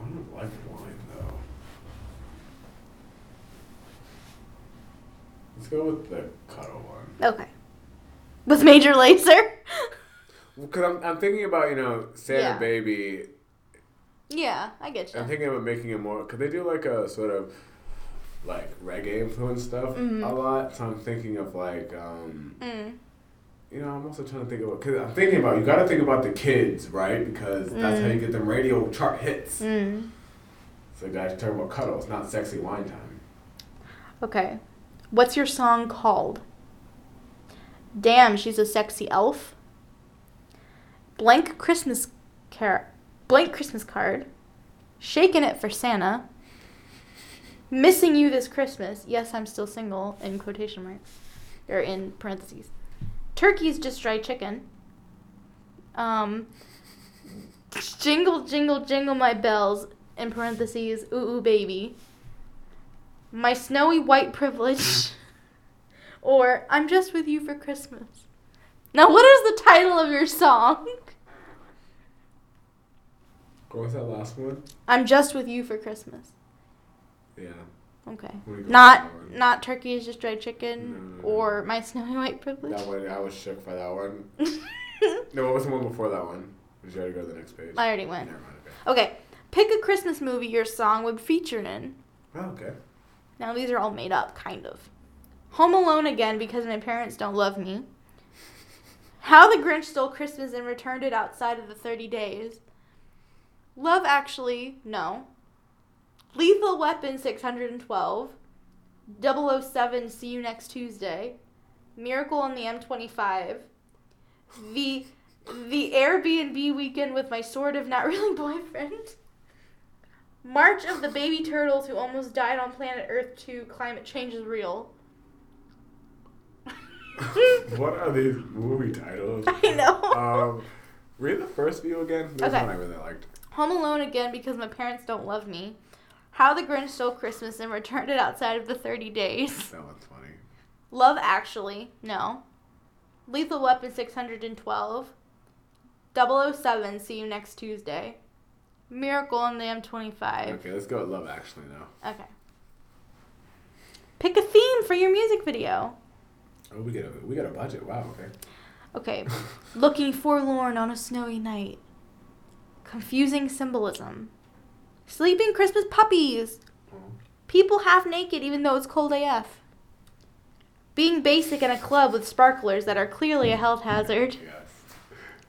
I don't like wine, though. Let's go with the cuddle one. Okay. With Major Lazer? Because I'm thinking about, you know, Santa Baby... Yeah, I get you. I'm thinking about making it more... Because they do, like, a sort of, like, reggae-influenced stuff a lot. So I'm thinking of, like, You know, I'm also trying to think about... Because I'm thinking about... You got to think about the kids, right? Because that's how you get them radio chart hits. So you got to talk about cuddles, not sexy wine time. Okay. What's your song called? Damn, She's a Sexy Elf. Blank Christmas Card, Shaking It for Santa, Missing You This Christmas, Yes, I'm Still Single, in quotation marks, or in parentheses, Turkey's Just Dry Chicken, Jingle, Jingle, Jingle My Bells, in parentheses, Ooh Ooh Baby, My Snowy White Privilege, or I'm Just With You for Christmas. Now, what is the title of your song? What was that last one? I'm Just With You for Christmas. Yeah. Okay. Not Turkey Is Just Dried Chicken or My Snowy White Privilege. That one, I was shook by that one. No, what was the one before that one? Did you already go to the next page? I already went. Never mind. Okay. Pick a Christmas movie your song would feature in. Oh, okay. Now, these are all made up, kind of. Home Alone Again Because My Parents Don't Love Me. How the Grinch Stole Christmas and Returned It Outside of the 30 Days. Love Actually, no. Lethal Weapon 612. 007, See You Next Tuesday, Miracle on the M25, the Airbnb Weekend with My Sort of Not Really Boyfriend, March of the Baby Turtles Who Almost Died on Planet Earth 2, Climate Change is Real. What are these movie titles? I know. Read the first few again. This one I really liked. Home Alone Again Because My Parents Don't Love Me. How the Grinch Stole Christmas and Returned It Outside of the 30 Days. That one's funny. Love Actually. No. Lethal Weapon 612. 007, See You Next Tuesday. Miracle on the M25. Okay, let's go with Love Actually now. Okay. Pick a theme for your music video. Oh, we got a budget. Wow, okay. Okay. Looking forlorn on a snowy night. Confusing symbolism. Sleeping Christmas puppies. People half naked even though it's cold AF. Being basic in a club with sparklers that are clearly a health hazard. Yes.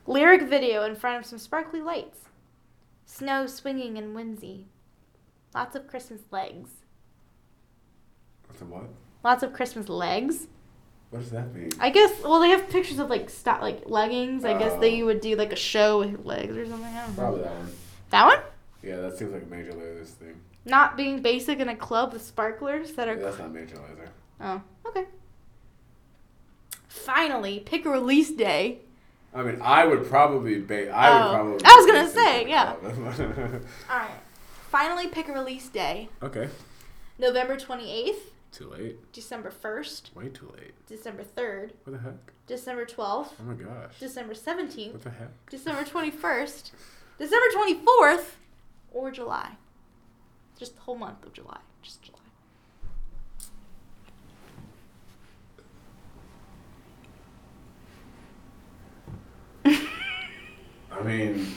Lyric video in front of some sparkly lights. Snow swinging and whimsy. Lots of Christmas legs. Lots of what? Lots of Christmas legs. What does that mean? I guess, well, they have pictures of, like leggings. I guess they would do, like, a show with legs or something. I don't know. Probably that one. That one? Yeah, that seems like a Major Lazer thing. Not being basic in a club with sparklers that are... Yeah, that's not Major Lazer. Oh, okay. Finally, pick a release day. I mean, I would probably... I was going to say, yeah. All right. Finally, pick a release day. Okay. November 28th. Too late. December 1st. Way too late. December 3rd. What the heck? December 12th. Oh my gosh. December 17th. What the heck? December 21st. December 24th. Or July. Just the whole month of July. Just July. I mean,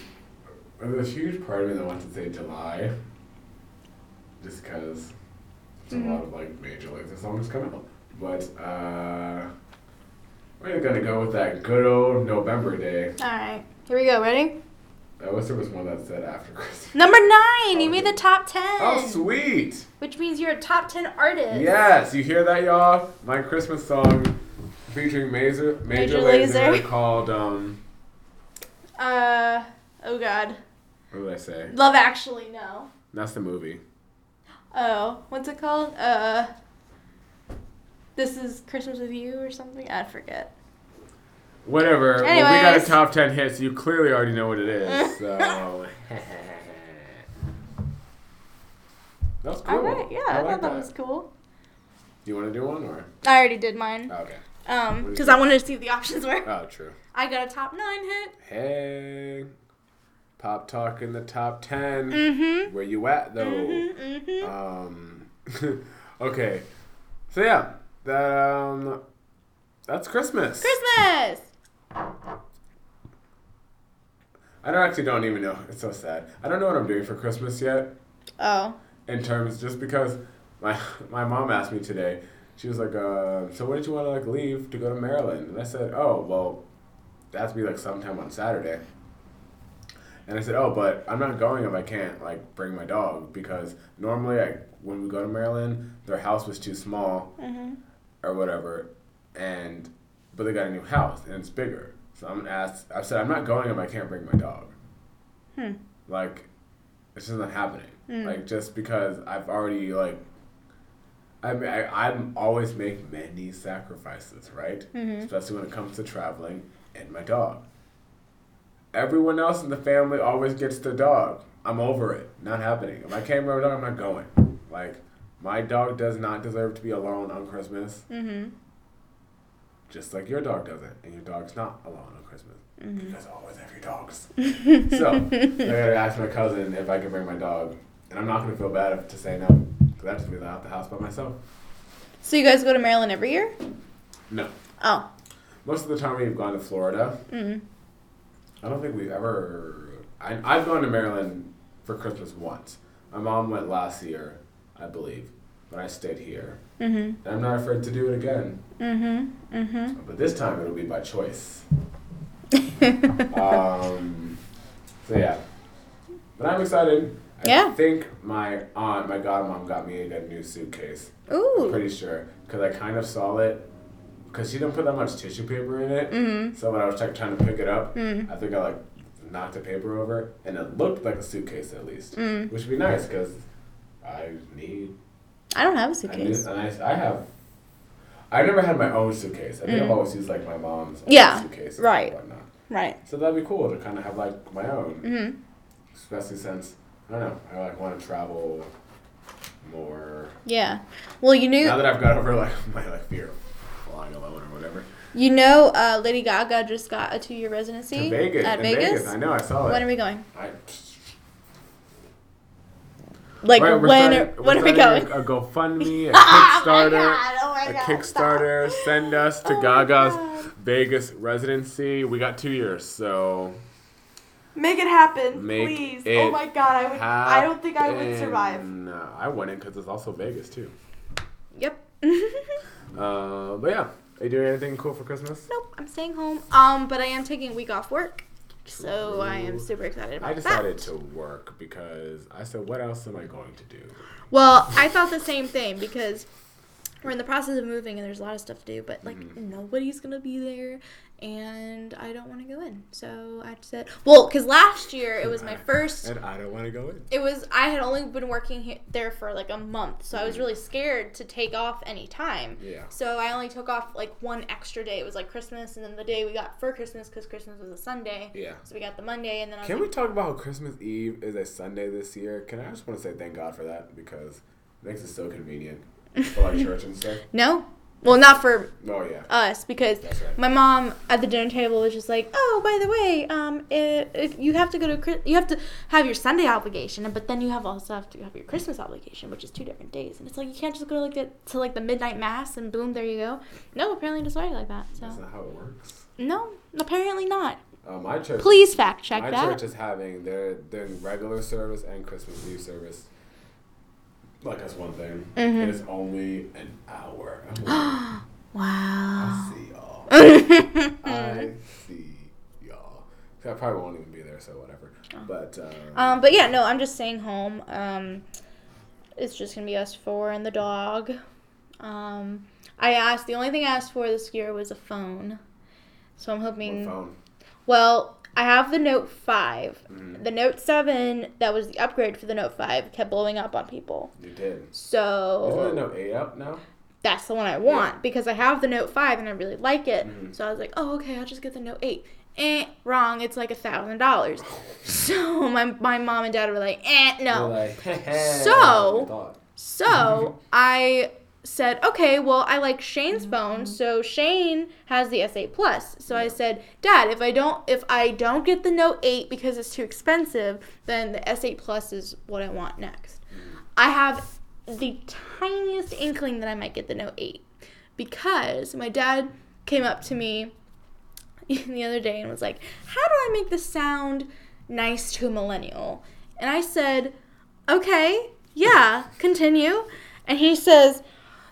there's a huge part of me that wants to say July. Just because... It's a lot of, like, Major Lazer songs coming up. But, we're gonna go with that good old November day. Alright. Here we go. Ready? I wish there was one that said after Christmas. Number 9! Oh, you made the top 10! Oh, sweet! Which means you're a top 10 artist. Yes! You hear that, y'all? My Christmas song featuring Major Lazer called, oh, God. What did I say? Love Actually, no. That's the movie. Oh, what's it called? This is Christmas With You or something? I forget. Whatever. Anyways. Well, we got a top 10 hit, so you clearly already know what it is. So. That's cool. All right, yeah, I thought that was cool. Do you want to do one or? I already did mine. Oh, okay. Because I wanted to see what the options were. Oh, true. I got a top 9 hit. Hey. Pop Talk in the top 10. Mm-hmm. Where you at, though? Mm-hmm, mm-hmm. Okay. So, yeah. That's Christmas. Christmas! I actually don't even know. It's so sad. I don't know what I'm doing for Christmas yet. Oh. In terms, just because my mom asked me today. She was like, so when did you want to, like, leave to go to Maryland? And I said, oh, well, that has to be, like, sometime on Saturday. And I said, oh, but I'm not going if I can't, like, bring my dog. Because normally, when we go to Maryland, their house was too small or whatever. But they got a new house, and it's bigger. So I said, I'm not going if I can't bring my dog. Like, it's just not happening. Like, just because I've already, like, I'm always making many sacrifices, right? Especially when it comes to traveling and my dog. Everyone else in the family always gets the dog. I'm over it. Not happening. If I can't bring my dog, I'm not going. Like, my dog does not deserve to be alone on Christmas. Just like your dog doesn't. And your dog's not alone on Christmas. You guys always have your dogs. So, I gotta ask my cousin if I can bring my dog. And I'm not gonna feel bad to say no. Because I have to be out the house by myself. So you guys go to Maryland every year? No. Oh. Most of the time we've gone to Florida. I don't think we've ever... I've gone to Maryland for Christmas once. My mom went last year, I believe, but I stayed here. And I'm not afraid to do it again. But this time it'll be by choice. So yeah. But I'm excited. I Yeah. I think my aunt, my godmom, got me a new suitcase. Ooh. I'm pretty sure. Because I kind of saw it. Because she didn't put that much tissue paper in it. Mm-hmm. So when I was trying to pick it up, I think I knocked the paper over. And it looked like a suitcase at least. Mm. Which would be nice because I don't have a suitcase. I've never had my own suitcase. I think I've always used my mom's suitcase. Right. And whatnot. Right. So that'd be cool to kind of have my own. Mm-hmm. Especially since, I don't know, I want to travel more. Yeah. Well, you knew... Now that I've got over my fear of flying alone or whatever. You know Lady Gaga just got a 2-year residency? To Vegas. At Vegas? I know, I saw it. When are we going? When are we going? A GoFundMe, a Kickstarter, send us to Gaga's Vegas residency. We got 2 years, so... Make it happen, please. Oh my God, I don't think I would survive. No, I wouldn't because it's also Vegas too. Yep. But yeah, are you doing anything cool for Christmas? Nope, I'm staying home. But I am taking a week off work, so I am super excited about that. I decided to work because I said, what else am I going to do? Well, I thought the same thing because we're in the process of moving and there's a lot of stuff to do, but nobody's gonna be there. And I don't want to go in. So I said, because last year it was my first. And I don't want to go in. I had only been working there for a month. So I was really scared to take off any time. Yeah. So I only took off one extra day. It was Christmas and then the day we got for Christmas because Christmas was a Sunday. Yeah. So we got the Monday and then Can we talk about how Christmas Eve is a Sunday this year? I just want to say thank God for that because it makes it so convenient for church and stuff. No. Well, not for us, because my mom at the dinner table was just like, "Oh, by the way, if you have to you have to have your Sunday obligation, but then you also have to have your Christmas obligation, which is 2 different days." And it's you can't just go to the midnight mass and boom, there you go. No, apparently it started like that. So. That's not how it works. No, apparently not. My church. Please fact check that. My church is having their regular service and Christmas Eve service. That's one thing. Mm-hmm. It is only an hour. Wow. I see y'all. I probably won't even be there, so whatever. Oh. But yeah, no, I'm just staying home. It's just gonna be us 4 and the dog. The only thing I asked for this year was a phone. So I'm hoping. What phone? Well, I have the Note 5. Mm-hmm. The Note 7, that was the upgrade for the Note 5, kept blowing up on people. It did. So... Isn't the Note 8 up now? That's the one I want, because I have the Note 5 and I really like it. Mm-hmm. So I was like, oh, okay, I'll just get the Note 8. Wrong, it's $1,000. So my mom and dad were like, no. So I said, okay, well, I like Shane's phone, so Shane has the S8 Plus. So I said, Dad, if I don't get the Note 8 because it's too expensive, then the S8 Plus is what I want next. I have the tiniest inkling that I might get the Note 8 because my dad came up to me the other day and was like, how do I make this sound nice to a millennial? And I said, okay, yeah, continue. And he says...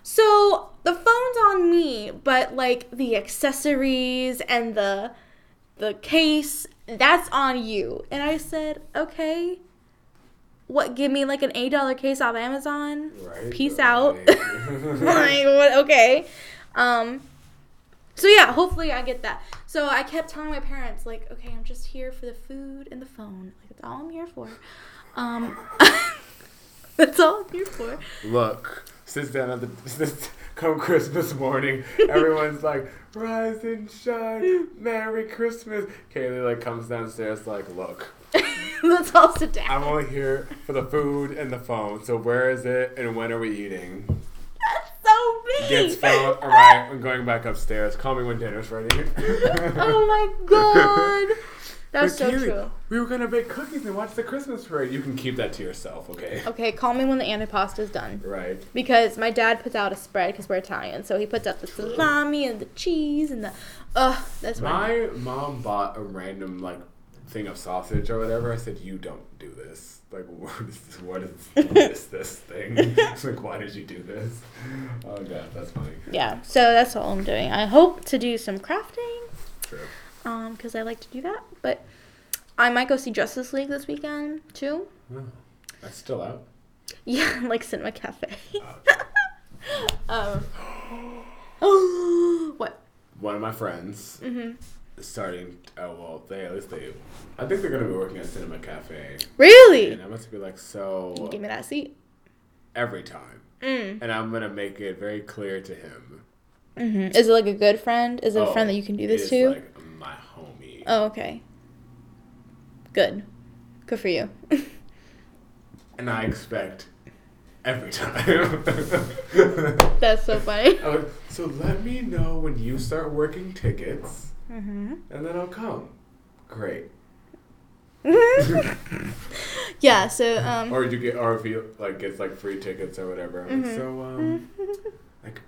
So, the phone's on me, but, the accessories and the case, that's on you. And I said, okay, give me, an $8 case off Amazon? Right. Peace out. Okay. So, yeah, hopefully I get that. So, I kept telling my parents, okay, I'm just here for the food and the phone. That's all I'm here for. That's all I'm here for. Look. Sits down come Christmas morning, everyone's rise and shine, Merry Christmas. Kaylee comes downstairs look. Let's all sit down. I'm only here for the food and the phone, so where is it and when are we eating? That's so mean. Gets phone, all right, I'm going back upstairs. Call me when dinner's ready. Oh my God. That's so true. We were going to bake cookies and watch the Christmas parade. You can keep that to yourself, okay? Okay, call me when the antipasta's done. Right. Because my dad puts out a spread because we're Italian. So he puts out the salami and the cheese and the... that's my mom bought a random, thing of sausage or whatever. I said, you don't do this. What is this thing? Why did you do this? Oh, God, that's funny. Yeah, so that's all I'm doing. I hope to do some crafting. True. Because I like to do that, but I might go see Justice League this weekend too. That's still out? Yeah, like Cinema Cafe. What? One of my friends starting. Oh well, they. I think they're gonna be working at Cinema Cafe. Really? And I must be like, so. You gave me that seat. Every time. Mm. And I'm gonna make it very clear to him. Mm-hmm. Is it like a good friend? Is it a friend that you can do this to? Like my homie. Oh, okay. Good for you. And I expect every time. That's so funny. So let me know when you start working tickets, and then I'll come. Great. Yeah. So. Or if you like gets like free tickets or whatever. I'm like, so like.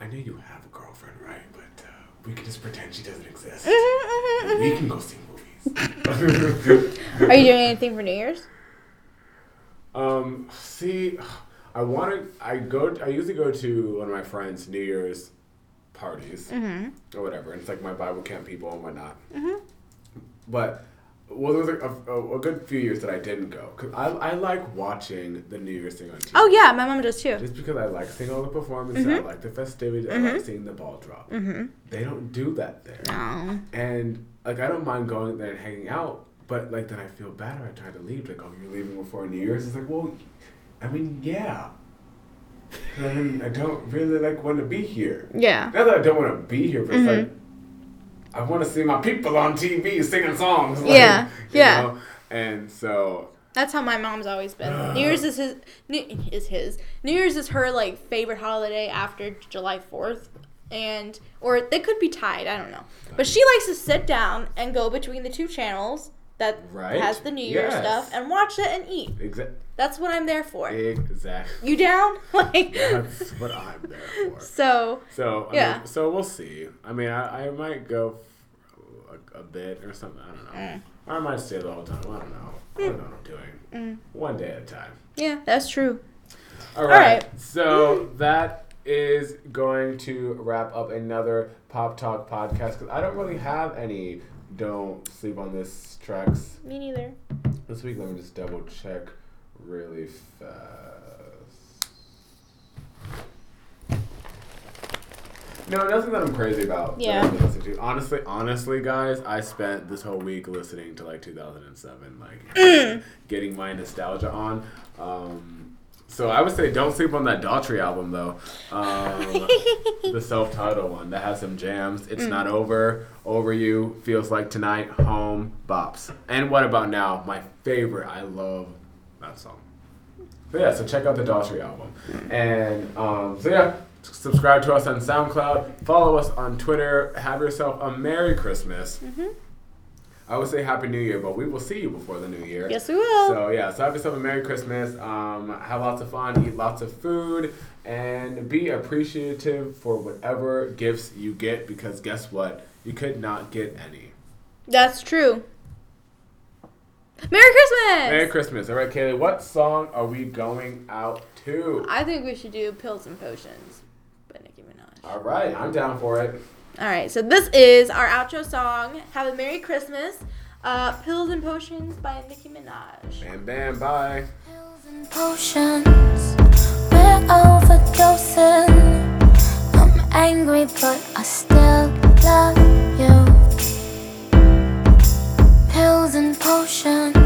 I know you have a girlfriend, right? But we can just pretend she doesn't exist. And we can go see movies. Are you doing anything for New Year's? See, I usually go to one of my friends' New Year's parties or whatever. And it's like my Bible camp people and whatnot. But there was a good few years that I didn't go. Because I like watching the New Year's thing on TV. Oh, yeah. My mom does, too. Just because I like seeing all the performances. I like the festivities. I like seeing the ball drop. They don't do that there. No. And, like, I don't mind going there and hanging out. But, like, then I feel bad when I try to leave. Like, oh, you're leaving before New Year's? It's like, well, I mean, yeah. I don't really, like, want to be here. Yeah. Not that I don't want to be here, but it's like, I want to see my people on TV singing songs. Like, yeah. know? And so. That's how my mom's always been. New Year's is her like favorite holiday after July 4th, or they could be tied. I don't know. But she likes to sit down and go between the two channels that has the New Year's stuff and watch it and eat. Exactly. That's what I'm there for. Exactly. You down? Like that's what I'm there for. So yeah. I mean, so we'll see. I mean, I might go a bit or something. I don't know. Or I might stay the whole time. I don't know. I don't know what I'm doing. One day at a time. Yeah, that's true. All right. So that is going to wrap up another Pop Talk podcast because I don't really have any. Don't sleep on this tracks. Me neither. This week, let me just double check. Really fast. No, nothing that I'm crazy about. Yeah. Honestly, guys, I spent this whole week listening to like 2007, like getting my nostalgia on. So I would say don't sleep on that Daughtry album though, the self-titled one that has some jams. It's Not Over, Over You, Feels Like Tonight, Home, Bops, and What About Now? My favorite. I love that song. But yeah, so check out the Daughtry album. And so yeah, subscribe to us on SoundCloud. Follow us on Twitter. Have yourself a Merry Christmas. I would say Happy New Year, but we will see you before the New Year. Yes, we will. So yeah, so have yourself a Merry Christmas. Have lots of fun. Eat lots of food. And be appreciative for whatever gifts you get because guess what? You could not get any. That's true. Merry Christmas! Merry Christmas. All right, Kaylee, what song are we going out to? I think we should do Pills and Potions by Nicki Minaj. All right, I'm down for it. All right, so this is our outro song. Have a Merry Christmas. Pills and Potions by Nicki Minaj. Bam, bam, bye. Pills and potions, we're overdosing. I'm angry, but I still love you. Pills and potions.